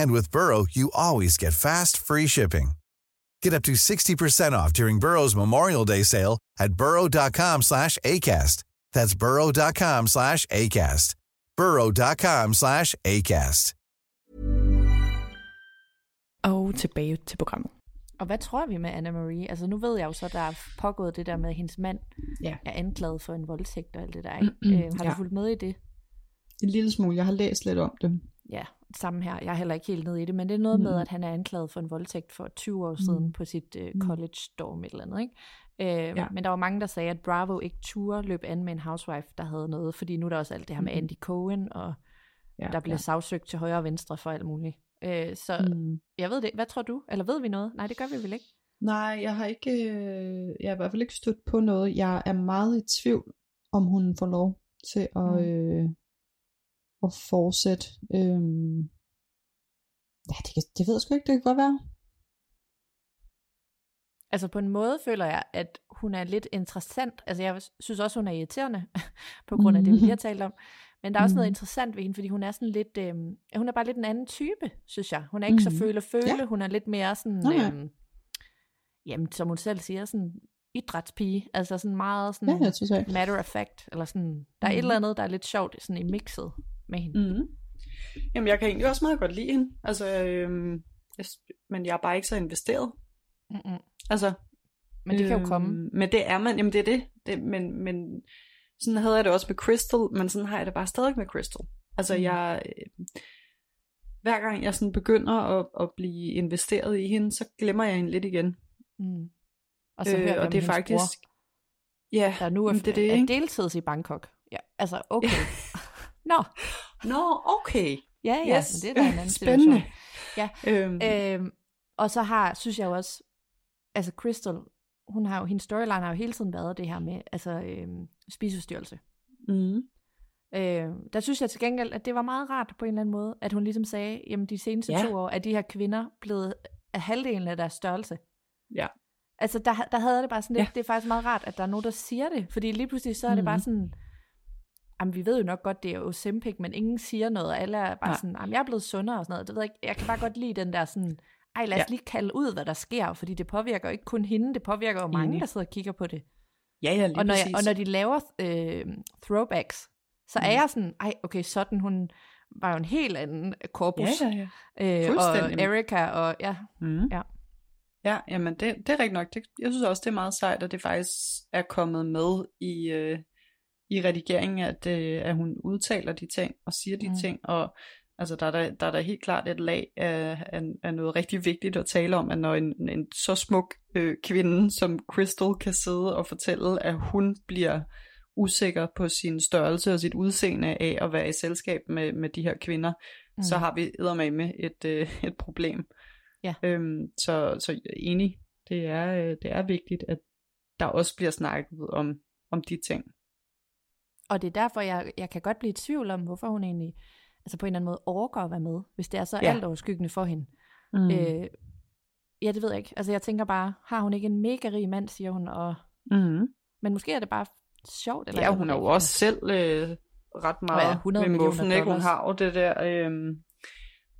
And with Burrow, you always get fast, free shipping. Get up to 60% off during Burrow's Memorial Day sale at burrow.com/ACAST. That's burrow.com/ACAST. burrow.com/ACAST. Og tilbage til programmet. Og hvad tror vi med Anna Marie? Altså nu ved jeg jo så, der er pågået det der med, at hendes mand er anklaget for en voldtægt og alt det der. Ikke? Har du fulgt med i det? En lille smule. Jeg har læst lidt om det. Ja, samme her. Jeg er heller ikke helt nede i det, men det er noget med, at han er anklaget for en voldtægt for 20 år siden på sit college-dorm eller andet, ikke? Men der var mange, der sagde, at Bravo ikke turde løb an med en housewife, der havde noget, fordi nu er der også alt det her med Andy Cohen, og der bliver sagsøgt til højre og venstre for alt muligt. Jeg ved det. Hvad tror du? Eller ved vi noget? Nej, det gør vi vel ikke? Nej, jeg har i hvert fald ikke stødt på noget. Jeg er meget i tvivl, om hun får lov til at... og fortsætte. Det ved jeg sgu ikke, det kan godt være. Altså på en måde føler jeg, at hun er lidt interessant. Altså jeg synes også, hun er irriterende, på grund af det, vi har talt om. Men der er også noget interessant ved hende, fordi hun er sådan lidt, hun er bare lidt en anden type, synes jeg. Hun er ikke så føle, hun er lidt mere sådan, jamen som hun selv siger, sådan, idrætspige, altså sådan meget sådan matter of fact, eller sådan, der er et eller andet, der er lidt sjovt sådan i mixet med hende. Jamen jeg kan egentlig også meget godt lide hende, altså, men jeg er bare ikke så investeret. Altså, men det kan jo komme. Men det er man, jamen det er det, men sådan havde jeg det også med Crystal, men sådan har jeg det bare stadig med Crystal. Altså jeg... hver gang jeg sådan begynder at blive investeret i hende, så glemmer jeg hende lidt igen. Og så hører og det er faktisk bror, der nu er deltids i Bangkok. Ja, altså okay. Nå, okay. Ja, yes. Det er da en anden situation. Ja. Og så synes jeg også, altså Crystal, hendes storyline har jo hele tiden været det her med, altså spiseforstyrrelse. Der synes jeg til gengæld, at det var meget rart på en eller anden måde, at hun ligesom sagde, jamen de seneste 2 år, at de her kvinder blevet af halvdelen af deres størrelse. Ja. Altså der havde det bare sådan lidt, det er faktisk meget rart, at der er nogen, der siger det. Fordi lige pludselig så er det bare sådan, jamen vi ved jo nok godt, det er Ozempic, men ingen siger noget, og alle er bare sådan, jamen jeg er blevet sundere og sådan noget. Det ved jeg ikke, jeg kan bare godt lide den der sådan, ej lad os lige kalde ud, hvad der sker, fordi det påvirker ikke kun hende, det påvirker jo mange, der sidder og kigger på det. Ja, lige præcis. Og når de laver throwbacks, så er jeg sådan, ej okay, sådan hun... var jo en helt anden korpus. Og Erika, og ja, jamen det er rigtigt nok. Det, jeg synes også, det er meget sejt, at det faktisk er kommet med i redigeringen, at hun udtaler de ting og siger de ting. Og altså, der er helt klart et lag af noget rigtig vigtigt at tale om, at når en så smuk kvinde som Crystal kan sidde og fortælle, at hun bliver usikker på sin størrelse og sit udseende af at være i selskab med de her kvinder, så har vi eddermame et problem. Ja. Så enig, det er vigtigt, at der også bliver snakket om de ting. Og det er derfor, jeg kan godt blive i tvivl om, hvorfor hun egentlig altså på en eller anden måde overgår at være med, hvis det er så alt overskyggende for hende. Ja, det ved jeg ikke. Altså jeg tænker bare, har hun ikke en mega rig mand, siger hun, og men måske er det bare sjovt. Eller ja, hun er jo også selv ret meget med muffen, ikke? Hun har jo det der,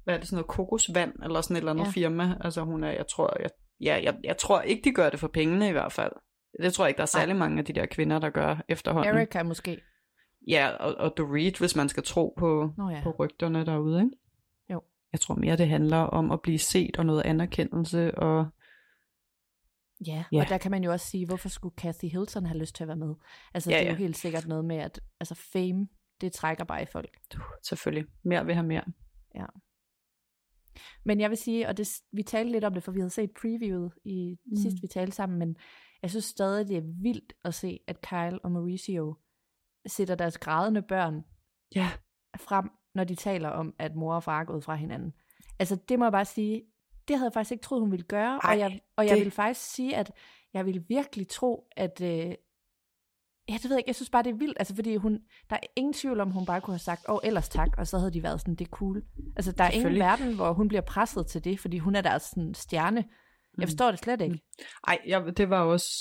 hvad er det, sådan noget kokosvand, eller sådan et eller andet firma. Altså hun er, jeg tror ikke, de gør det for pengene i hvert fald. Det tror jeg ikke, der er særlig mange af de der kvinder, der gør efterhånden. Erika måske. Ja, og Dorit, hvis man skal tro på rygterne derude, ikke? Jo. Jeg tror mere, det handler om at blive set og noget anerkendelse og... Ja, og der kan man jo også sige, hvorfor skulle Kathy Hilton have lyst til at være med? Altså, det er jo helt sikkert noget med, at altså, fame, det trækker bare i folk. Selvfølgelig. Mere vil have mere. Ja. Men jeg vil sige, og det, vi talte lidt om det, for vi havde set previewet i sidst, vi talte sammen, men jeg synes stadig, det er vildt at se, at Kyle og Mauricio sætter deres grædende børn frem, når de taler om, at mor og far er gået fra hinanden. Altså, det må jeg bare sige... Det havde jeg faktisk ikke troet, hun ville gøre. Ej, jeg ville faktisk sige, at jeg ville virkelig tro, at... det ved jeg ikke, jeg synes bare, det er vildt. Altså, fordi der er ingen tvivl om, hun bare kunne have sagt, ellers tak, og så havde de været sådan, det er cool. Altså, der er ingen verden, hvor hun bliver presset til det, fordi hun er der sådan stjerne. Jeg forstår det slet ikke. Ej, det var også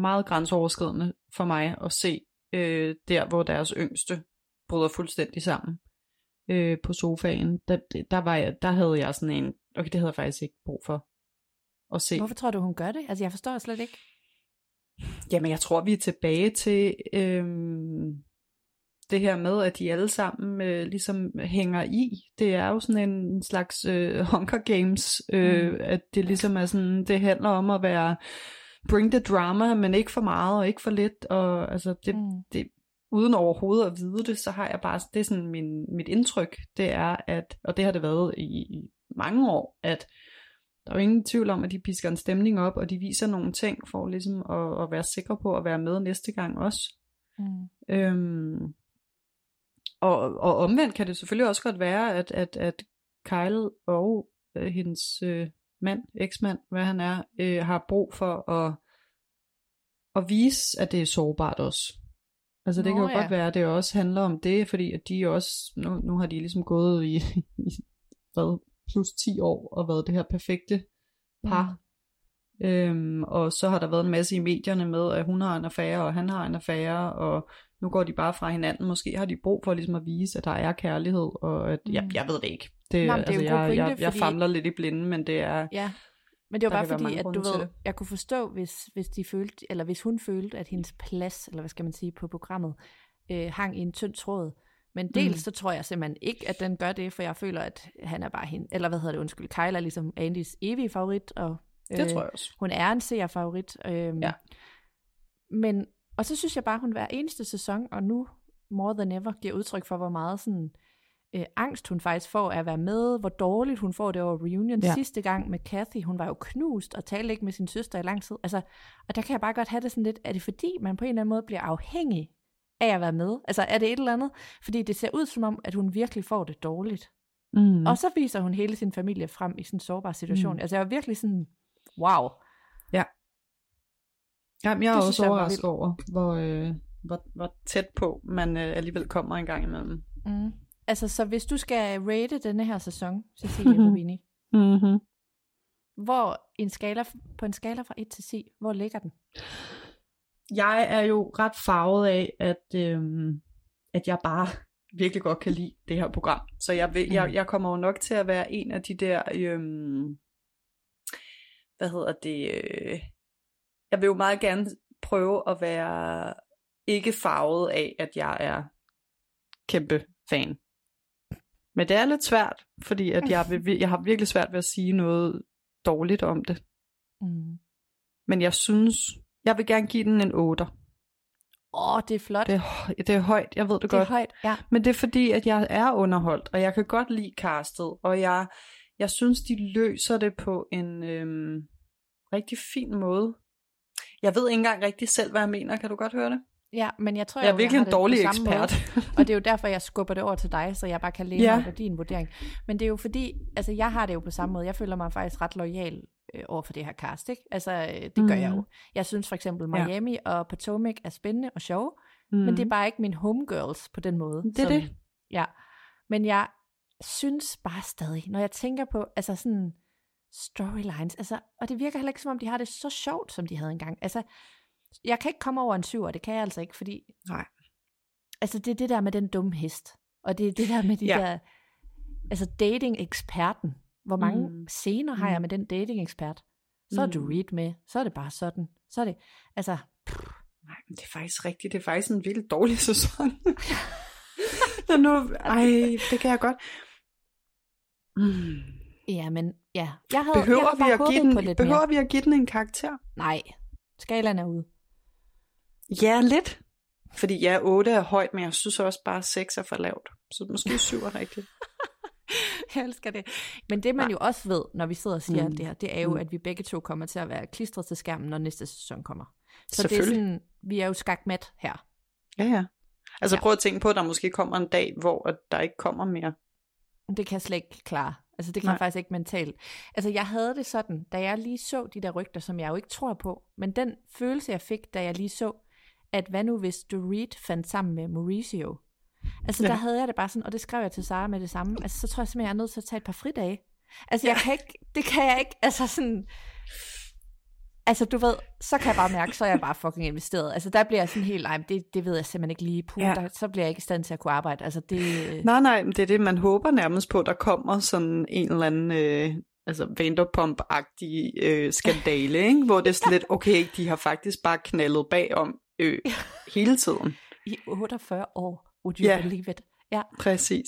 meget grænseoverskridende for mig at se, der hvor deres yngste bryder fuldstændig sammen på sofaen. Der havde jeg sådan en... Okay, det havde jeg faktisk ikke brug for at se. Hvorfor tror du, hun gør det? Altså, jeg forstår slet ikke. Jamen, jeg tror, vi er tilbage til det her med, at de alle sammen ligesom hænger i. Det er jo sådan en slags Hunger Games, at det ligesom er sådan, det handler om at være bring the drama, men ikke for meget og ikke for lidt. Og altså, det uden overhovedet at vide det, så har jeg bare, det er sådan mit indtryk, det er, at, og det har det været i mange år, at der er jo ingen tvivl om, at de pisker en stemning op, og de viser nogle ting for ligesom at være sikre på at være med næste gang også. Og omvendt kan det selvfølgelig også godt være, at Kyle og hendes mand, eksmand, hvad han er, har brug for at vise, at det er sårbart også. Altså det kan jo godt være, at det også handler om det, fordi at de også, nu har de ligesom gået i hvad, plus 10 år og været det her perfekte par. Og så har der været en masse i medierne med, at hun har en affære, og han har en affære, og nu går de bare fra hinanden. Måske har de brug for ligesom at vise, at der er kærlighed, og at, jeg ved det ikke. Jeg famler lidt i blinde, men det er... Ja. Men det var bare fordi, at du ved, jeg kunne forstå, hvis de følte, eller hvis hun følte, at hendes plads, eller hvad skal man sige, på programmet, hang i en tynd tråd. Men dels så tror jeg simpelthen ikke, at den gør det, for jeg føler, at han er bare hende, eller hvad hedder det, undskyld, Kyle er ligesom Andys evige favorit, og det tror jeg også. Hun er en seerfavorit. Men, og så synes jeg bare, hun hver eneste sæson, og nu more than ever, giver udtryk for, hvor meget sådan... angst hun faktisk får af at være med, hvor dårligt hun får det over reunion sidste gang med Kathy. Hun var jo knust og talte ikke med sin søster i lang tid. Altså, og der kan jeg bare godt have det sådan lidt, er det fordi man på en eller anden måde bliver afhængig af at være med? Altså er det et eller andet? Fordi det ser ud som om, at hun virkelig får det dårligt. Og så viser hun hele sin familie frem i sådan en sårbar situation. Altså jeg var virkelig sådan, wow. Ja. Jamen jeg er også overrasket over, hvor tæt på man alligevel kommer en gang imellem. Altså, så hvis du skal rate denne her sæson, Cecilie Rubini, på en skala fra 1 til 10, hvor ligger den? Jeg er jo ret farvet af, at jeg bare virkelig godt kan lide det her program. Så jeg kommer jo nok til at være en af de der, jeg vil jo meget gerne prøve at være ikke farvet af, at jeg er kæmpe fan. Men det er lidt svært, fordi at jeg har virkelig svært ved at sige noget dårligt om det. Men jeg synes, jeg vil gerne give den en 8'er. Det er flot. Det er højt, jeg ved det godt. Det er højt, ja. Men det er fordi, at jeg er underholdt, og jeg kan godt lide castet, og jeg synes, de løser det på en rigtig fin måde. Jeg ved ikke engang rigtig selv, hvad jeg mener. Kan du godt høre det? Ja, men jeg tror, jeg er virkelig en dårlig ekspert. Og det er jo derfor, jeg skubber det over til dig, så jeg bare kan læne mig på din vurdering. Men det er jo fordi, altså jeg har det jo på samme måde. Jeg føler mig faktisk ret lojal over for det her cast, ikke? Altså det gør jeg jo. Jeg synes for eksempel Miami og Potomac er spændende og sjove, men det er bare ikke mine homegirls på den måde. Det er det. Ja, men jeg synes bare stadig, når jeg tænker på, altså sådan storylines, altså, og det virker heller ikke som om, de har det så sjovt, som de havde engang. Altså, Jeg kan ikke komme over en 7'er, det kan jeg altså ikke, fordi... Nej. Altså, det er det der med den dumme hest. Og det er det der med de der... Altså, dating-eksperten. Hvor mange scener har jeg med den dating-ekspert? Så er Dorit med. Så er det bare sådan. Så er det... Altså... Pff. Nej, men det er faktisk rigtigt. Det er faktisk en vildt dårlig sæson. Det kan jeg godt... Ja, men ja. Behøver vi at give den en karakter? Nej. Skalaen er ude. Ja, lidt. Fordi ja, 8 er højt, men jeg synes også bare 6 er for lavt. Så måske 7 er rigtigt. Jeg elsker det. Men det man jo også ved, når vi sidder og siger alt det her, det er jo, at vi begge to kommer til at være klistret til skærmen, når næste sæson kommer. Så det er sådan, vi er jo skakmat her. Ja, ja. Altså prøv at tænke på, at der måske kommer en dag, hvor der ikke kommer mere. Det kan jeg slet ikke klare. Altså det kan jeg faktisk ikke mentalt. Altså jeg havde det sådan, da jeg lige så de der rygter, som jeg jo ikke tror på, men den følelse jeg fik, da jeg lige så, at hvad nu hvis Dorit fandt sammen med Mauricio? Altså der havde jeg det bare sådan, og det skrev jeg til Sarah med det samme, altså så tror jeg simpelthen, jeg er nødt til at tage et par fridage. Altså jeg kan ikke, det kan jeg ikke, altså sådan, altså du ved, så kan jeg bare mærke, så er jeg bare fucking investeret. Altså der bliver jeg sådan helt, nej, det ved jeg simpelthen ikke lige på, så bliver jeg ikke i stand til at kunne arbejde. Altså det... Nej, men det er det, man håber nærmest på, der kommer sådan en eller anden altså Vanderpump-agtig skandale, ikke? Hvor det er sådan lidt, okay, de har faktisk bare knaldet bagom hele tiden. I 48 år, would you believe it? Ja, præcis.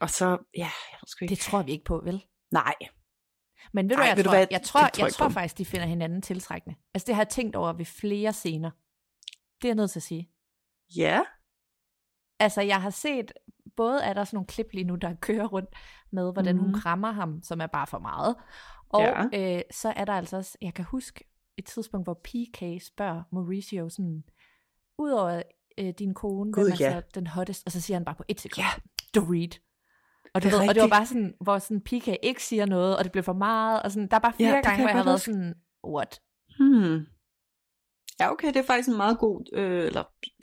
Og så, ja, jeg skal ikke... Det tror vi ikke på, vel? Nej. Men ved du, jeg tror faktisk, de finder hinanden tiltrækkende. Altså det har jeg tænkt over ved flere scener. Det er jeg nødt til at sige. Ja. Yeah. Altså jeg har set, både er der sådan nogle klip lige nu, der kører rundt med, hvordan hun krammer ham, som er bare for meget. Og så er der altså også, jeg kan huske et tidspunkt, hvor PK spørger Mauricio sådan, udover din kone, hvem er så den hotteste? Og så siger han bare på et sekund, Dorit. Og det, og det var bare sådan, hvor sådan PK ikke siger noget, og det blev for meget, og sådan, der er bare flere gange, hvor jeg har været sådan, what? Ja, okay, det er faktisk en meget god, eller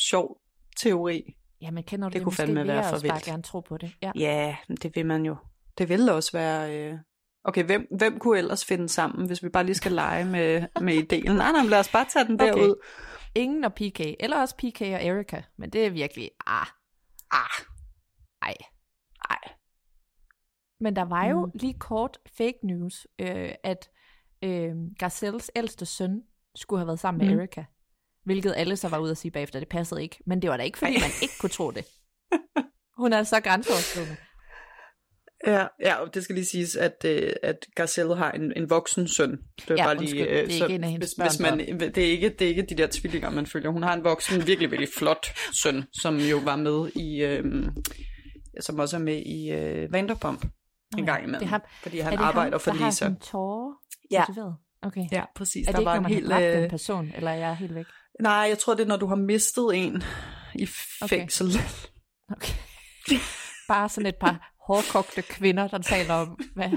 sjov teori. Ja, men kender du det? Det kunne fandme være for vildt. Jeg vil bare gerne tro på det. Ja. Ja, det vil man jo. Det vil også være, okay, hvem kunne ellers finde sammen, hvis vi bare lige skal lege med ideen? Nej, lad os bare tage den derud. Okay. Ingen og PK, eller også PK og Erika, men det er virkelig, ej. Men der var jo lige kort fake news, at Garcelles ældste søn skulle have været sammen med Erika. Hvilket alle så var ude at sige bagefter, det passede ikke. Men det var da ikke, fordi man ikke kunne tro det. Hun er så grænseoverskridende. Ja, og det skal lige siges, at Garcelle har en voksen søn. Det er bare lige, det er ikke en af hendes børn. Det er ikke de der tvillinger, man følger. Hun har en voksen, virkelig, virkelig flot søn, som jo var med i... som også er med i Vanderpump. En gang imellem, fordi han arbejder ham, for Lisa. Er det ham, der har en tårer? Ja. Okay. Ja, præcis. Er det der ikke, var når man har en person, eller er jeg helt væk? Nej, jeg tror, det er, når du har mistet en i fængsel. Okay. Bare sådan et par hårdkogte kvinder, der taler om, hvad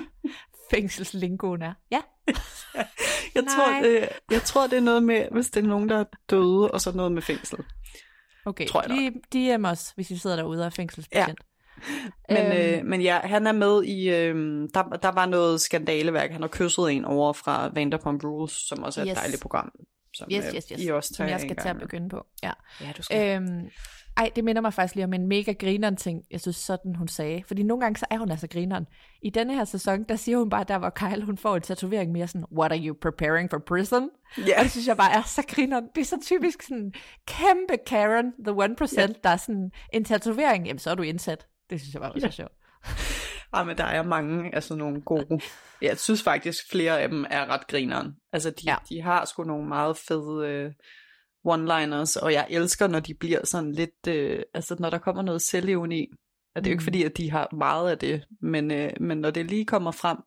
fængselslingoen er. Ja. Jeg tror, det er noget med, hvis det er nogen, der er døde, og så noget med fængsel. Okay, de DM os, hvis vi sidder derude og er fængselspatient. Ja. Men ja, han er med i der var noget skandaleværk. Han har kysset en over fra Vanderpump Rules, som også er et dejligt program, som yes. I også tager, som jeg skal tage at begynde på. Ja, du skal. Det minder mig faktisk lige om en mega grineren ting, jeg synes sådan hun sagde. Fordi nogle gange så er hun altså grineren. I denne her sæson, der siger hun bare, der var Kyle, hun får en tatovering mere sådan, what are you preparing for prison? Yeah. Og det synes jeg bare er så grineren. Det er så typisk sådan kæmpe Karen, the 1%, der er sådan en tatovering. Jamen så er du indsat. Det synes jeg var så sjovt. Ja, men der er mange, altså nogle gode. Jeg synes faktisk, flere af dem er ret grineren. Altså de har sgu nogle meget fede one-liners, og jeg elsker, når de bliver sådan lidt, altså når der kommer noget selvironi. Og det er jo ikke fordi, at de har meget af det, men når det lige kommer frem,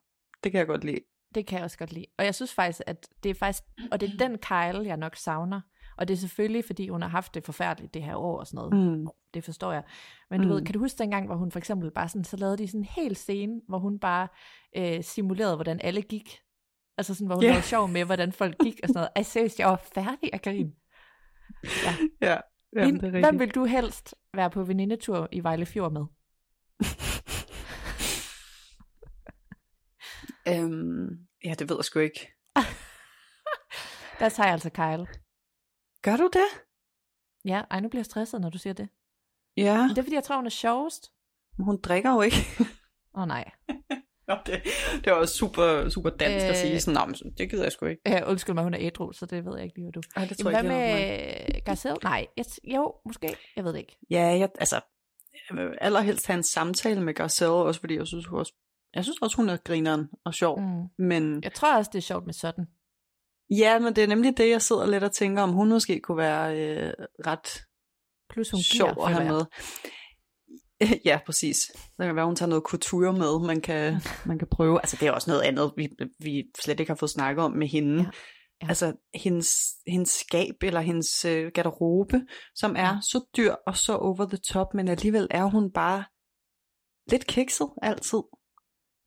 det kan jeg godt lide. Det kan jeg også godt lide. Og jeg synes faktisk, at det er faktisk, og det er den Kyle, jeg nok savner. Og det er selvfølgelig, fordi hun har haft det forfærdeligt det her år og sådan noget. Det forstår jeg. Men du ved, kan du huske dengang, hvor hun for eksempel bare sådan, så lavede de sådan en hel scene, hvor hun bare simulerede, hvordan alle gik. Altså sådan, hvor hun var sjov med, hvordan folk gik og sådan noget. Ej, seriøst, jeg var færdig af grin. Ja. Jamen, det er rigtigt. Hvem vil du helst være på venindetur i Vejlefjord med? Ja, det ved jeg sgu ikke. Der tager jeg altså Kyle. Gør du det? Ja, ej, nu bliver jeg stresset, når du siger det. Ja. Men det er, fordi jeg tror, hun er sjovest. Hun drikker jo ikke. Åh oh, nej. Nå, det var super, super dansk at sige sådan, men det gider jeg sgu ikke. Ja, undskyld mig, hun er ædru, så det ved jeg ikke lige, hvad du... Ej, det tror jeg ikke. Hvad med Garcelle? Nej, jo, måske, jeg ved det ikke. Ja, jeg vil allerhelst have en samtale med Garcelle, også fordi jeg synes også, hun er grineren og sjov. Mm. Men... jeg tror også, det er sjovt med Sutton. Ja, men det er nemlig det, jeg sidder lidt og tænker, om hun måske kunne være ret plus, hun sjov at have med. Ja, præcis. Det kan være, hun tager noget kultur med, man kan prøve. Altså, det er også noget andet, vi slet ikke har fået snakket om med hende. Ja. Ja. Altså, hendes skab eller hendes garderobe, som er så dyr og så over the top, men alligevel er hun bare lidt kikset altid.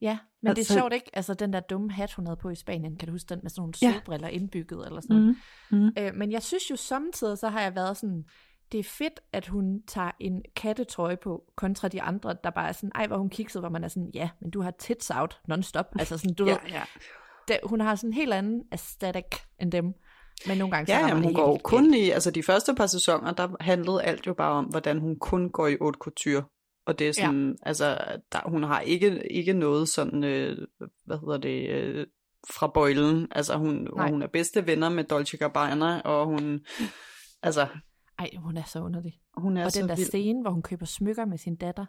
Ja, men altså, det er sjovt, ikke? Altså, den der dumme hat, hun havde på i Spanien, kan du huske den med sådan nogle solbriller indbygget eller sådan noget? Mm-hmm. Men jeg synes jo samtidig, så har jeg været sådan... det er fedt, at hun tager en kattetrøje på, kontra de andre, der bare er sådan, ej, hvor hun kiksede, hvor man er sådan, ja, men du har tits out non-stop. Altså sådan, du ved, hun har sådan en helt anden aesthetic end dem. Men nogle gange, så hun går kun i, altså de første par sæsoner, der handlede alt jo bare om, hvordan hun kun går i haute couture. Og det er sådan, altså, der, hun har ikke noget sådan, fra bøjlen. Altså hun er bedste venner med Dolce & Gabbana, og hun, altså... ej, hun er så underlig. Hun er og den der vild. Scene, hvor hun køber smykker med sin datter.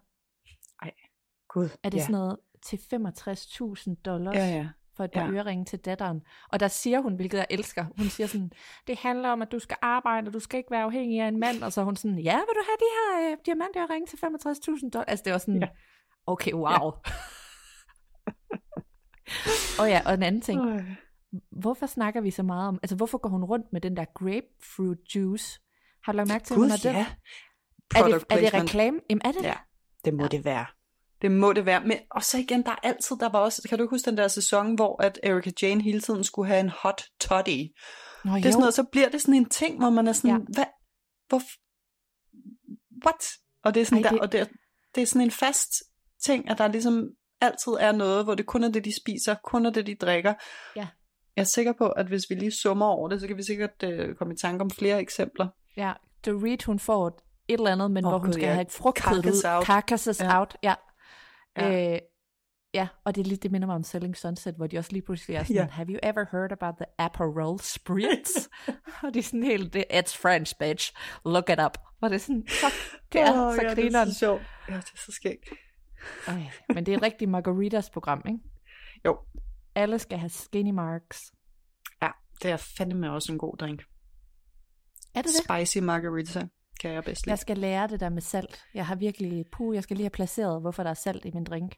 Ej, gud. Er det sådan noget til $65,000 for et par øreringe til datteren? Og der siger hun, hvilket jeg elsker. Hun siger sådan, det handler om, at du skal arbejde, og du skal ikke være afhængig af en mand. Og så hun sådan, ja, vil du have de her diamantøreringe til $65,000? Altså det var sådan, okay, wow. Og en anden ting. Hvorfor snakker vi så meget om, altså hvorfor går hun rundt med den der grapefruit juice? Har du lagt mærke til, at hun har den? Ja. Er det reklame? Jamen, er det? Ja, det må det være. Det må det være. Men også igen, der er altid, der var også, kan du huske den der sæson, hvor at Erika Jayne hele tiden skulle have en hot toddy? Nå, det er sådan noget, så bliver det sådan en ting, hvor man er sådan, hvad? Hvor? What? Og det er sådan, det er sådan en fast ting, at der ligesom altid er noget, hvor det kun er det, de spiser, kun er det, de drikker. Ja. Jeg er sikker på, at hvis vi lige summer over det, så kan vi sikkert komme i tanke om flere eksempler. Ja, Dorit, hun får et eller andet, men hvor hun skal have et frugtkød ud. Carcasses out. Ja, og det er lige, det minder mig om Selling Sunset, hvor de også lige pludselig er sådan, have you ever heard about the Aperol Spritz? Og det er sådan helt, it's French, bitch, look it up. Og det er sådan, fuck, det er så grineren. Ja, det er så sjovt. Ja, det er så skægt. Men det er et rigtigt margaritas program, ikke? Jo. Alle skal have skinny marks. Ja, det er fandeme også en god drink. Er det spicy margarita, kan jeg bedst lide. Jeg skal lære det der med salt. Jeg har virkelig, jeg skal lige have placeret, hvorfor der er salt i min drink.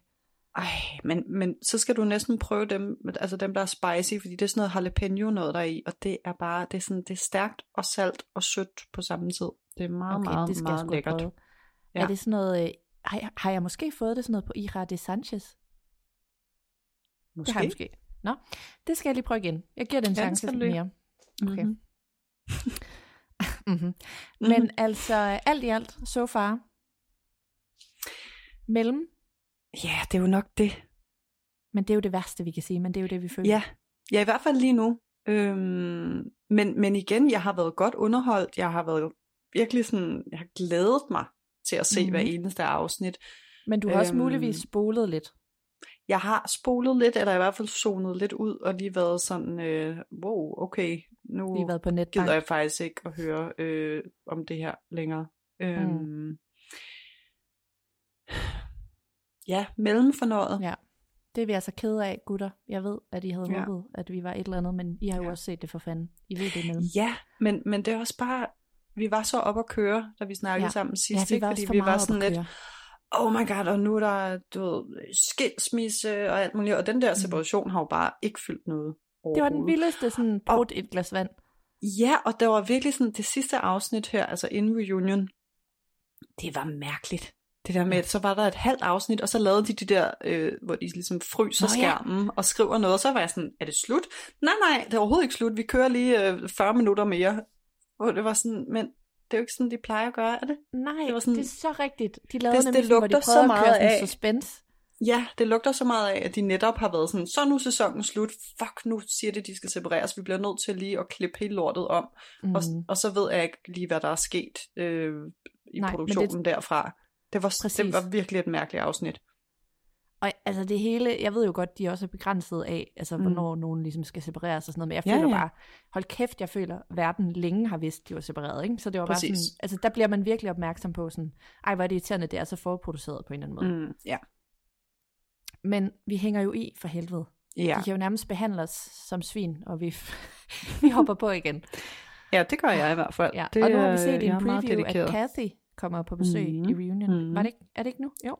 Ej, men så skal du næsten prøve dem, altså dem der er spicy, fordi det er sådan noget jalapeno noget der er i, og det er bare, det er sådan, det er stærkt og salt og sødt på samme tid. Det er meget, meget, det skal meget lækkert. Ja. Er det sådan noget, har jeg måske fået det sådan noget på Ira de Sanchez? Måske. Det har jeg måske. Nå, det skal jeg lige prøve igen. Jeg giver det en chance lidt mere. Okay. Mm-hmm. Mm-hmm. Men altså alt i alt so far mellem. Ja, det er jo nok det. Men det er jo det værste vi kan sige. Men det er jo det vi føler. Ja, i hvert fald lige nu. Men igen, jeg har været godt underholdt. Jeg har været virkelig sådan, jeg har glædet mig til at se hver eneste afsnit. Men du har også muligvis spolet lidt. Jeg har spolet lidt, eller i hvert fald zonet lidt ud, og lige været sådan, wow, okay, nu gider jeg faktisk ikke at høre om det her længere. Ja, mellemfornøjet. Ja, det er vi altså kede af, gutter. Jeg ved, at I havde håbet, at vi var et eller andet, men I har jo også set det for fanden. I ved det mellem. Ja, men det er også bare, vi var så op at køre, da vi snakkede sammen sidst, ikke? Fordi vi var sådan lidt... oh my god, og nu er der, du ved, skilsmisse og alt muligt, og den der separation har jo bare ikke fyldt noget overhovedet. Det var den vildeste, sådan, brudt et glas vand. Ja, og der var virkelig sådan, det sidste afsnit her, altså inden reunion, det var mærkeligt. Det der med, at så var der et halvt afsnit, og så lavede de der, hvor de ligesom fryser skærmen og skriver noget, og så var jeg sådan, er det slut? Nej, det er overhovedet ikke slut, vi kører lige 40 minutter mere. Og det var sådan, men... det er jo ikke sådan, de plejer at gøre, er det? Nej, det var sådan, det er så rigtigt. De lavede nemlig, hvor de prøvede at køre sådan en suspense. Ja, det lugter så meget af, at de netop har været sådan, så nu sæsonen slut, fuck nu siger det, de skal separeres, vi bliver nødt til lige at klippe hele lortet om, og så ved jeg ikke lige, hvad der er sket i produktionen derfra. Det var virkelig et mærkeligt afsnit. Og altså det hele, jeg ved jo godt, de også er begrænset af, altså hvornår nogen ligesom skal separeres og sådan noget, men jeg føler bare, hold kæft, jeg føler, verden længe har vidst, de var separeret, ikke? Så det var bare sådan, altså der bliver man virkelig opmærksom på sådan, ej hvor er det irriterende, det er så forproduceret på en eller anden måde. Mm, ja. Men vi hænger jo i for helvede. Ja. De kan jo nærmest behandle os som svin, og vi hopper på igen. Ja, det gør jeg i hvert fald. Ja. Det, og nu har vi set i en preview, at Kathy kommer på besøg i reunion. Mm-hmm. Er det ikke nu? Jo.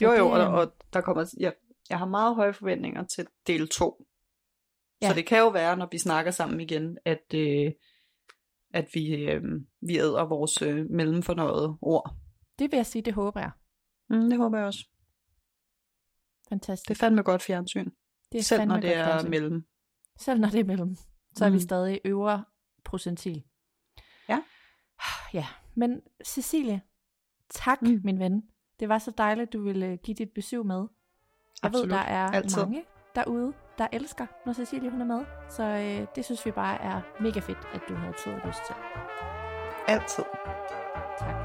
Ja. Og der kommer, jeg har meget høje forventninger til del 2. Ja. Så det kan jo være, når vi snakker sammen igen, at vi æder vores mellemfornøjede ord. Det vil jeg sige, det håber jeg. Det håber jeg også. Fantastisk. Det er fandme godt fjernsyn. Selv når det er fjernsyn. Mellem. Selv når det er mellem. Så er vi stadig øvre procentil. Ja. Ja, men Cecilie, tak min ven. Det var så dejligt, du ville give dit besøg med. Jeg ved, der er mange derude, der elsker, når Cecilie hun er med. Så det synes vi bare er mega fedt, at du havde tid og lyst til. Altid. Tak.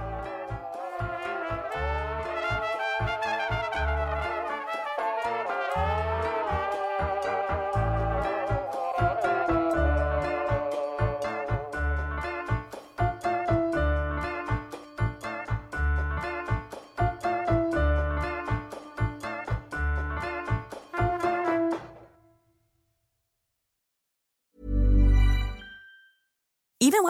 Even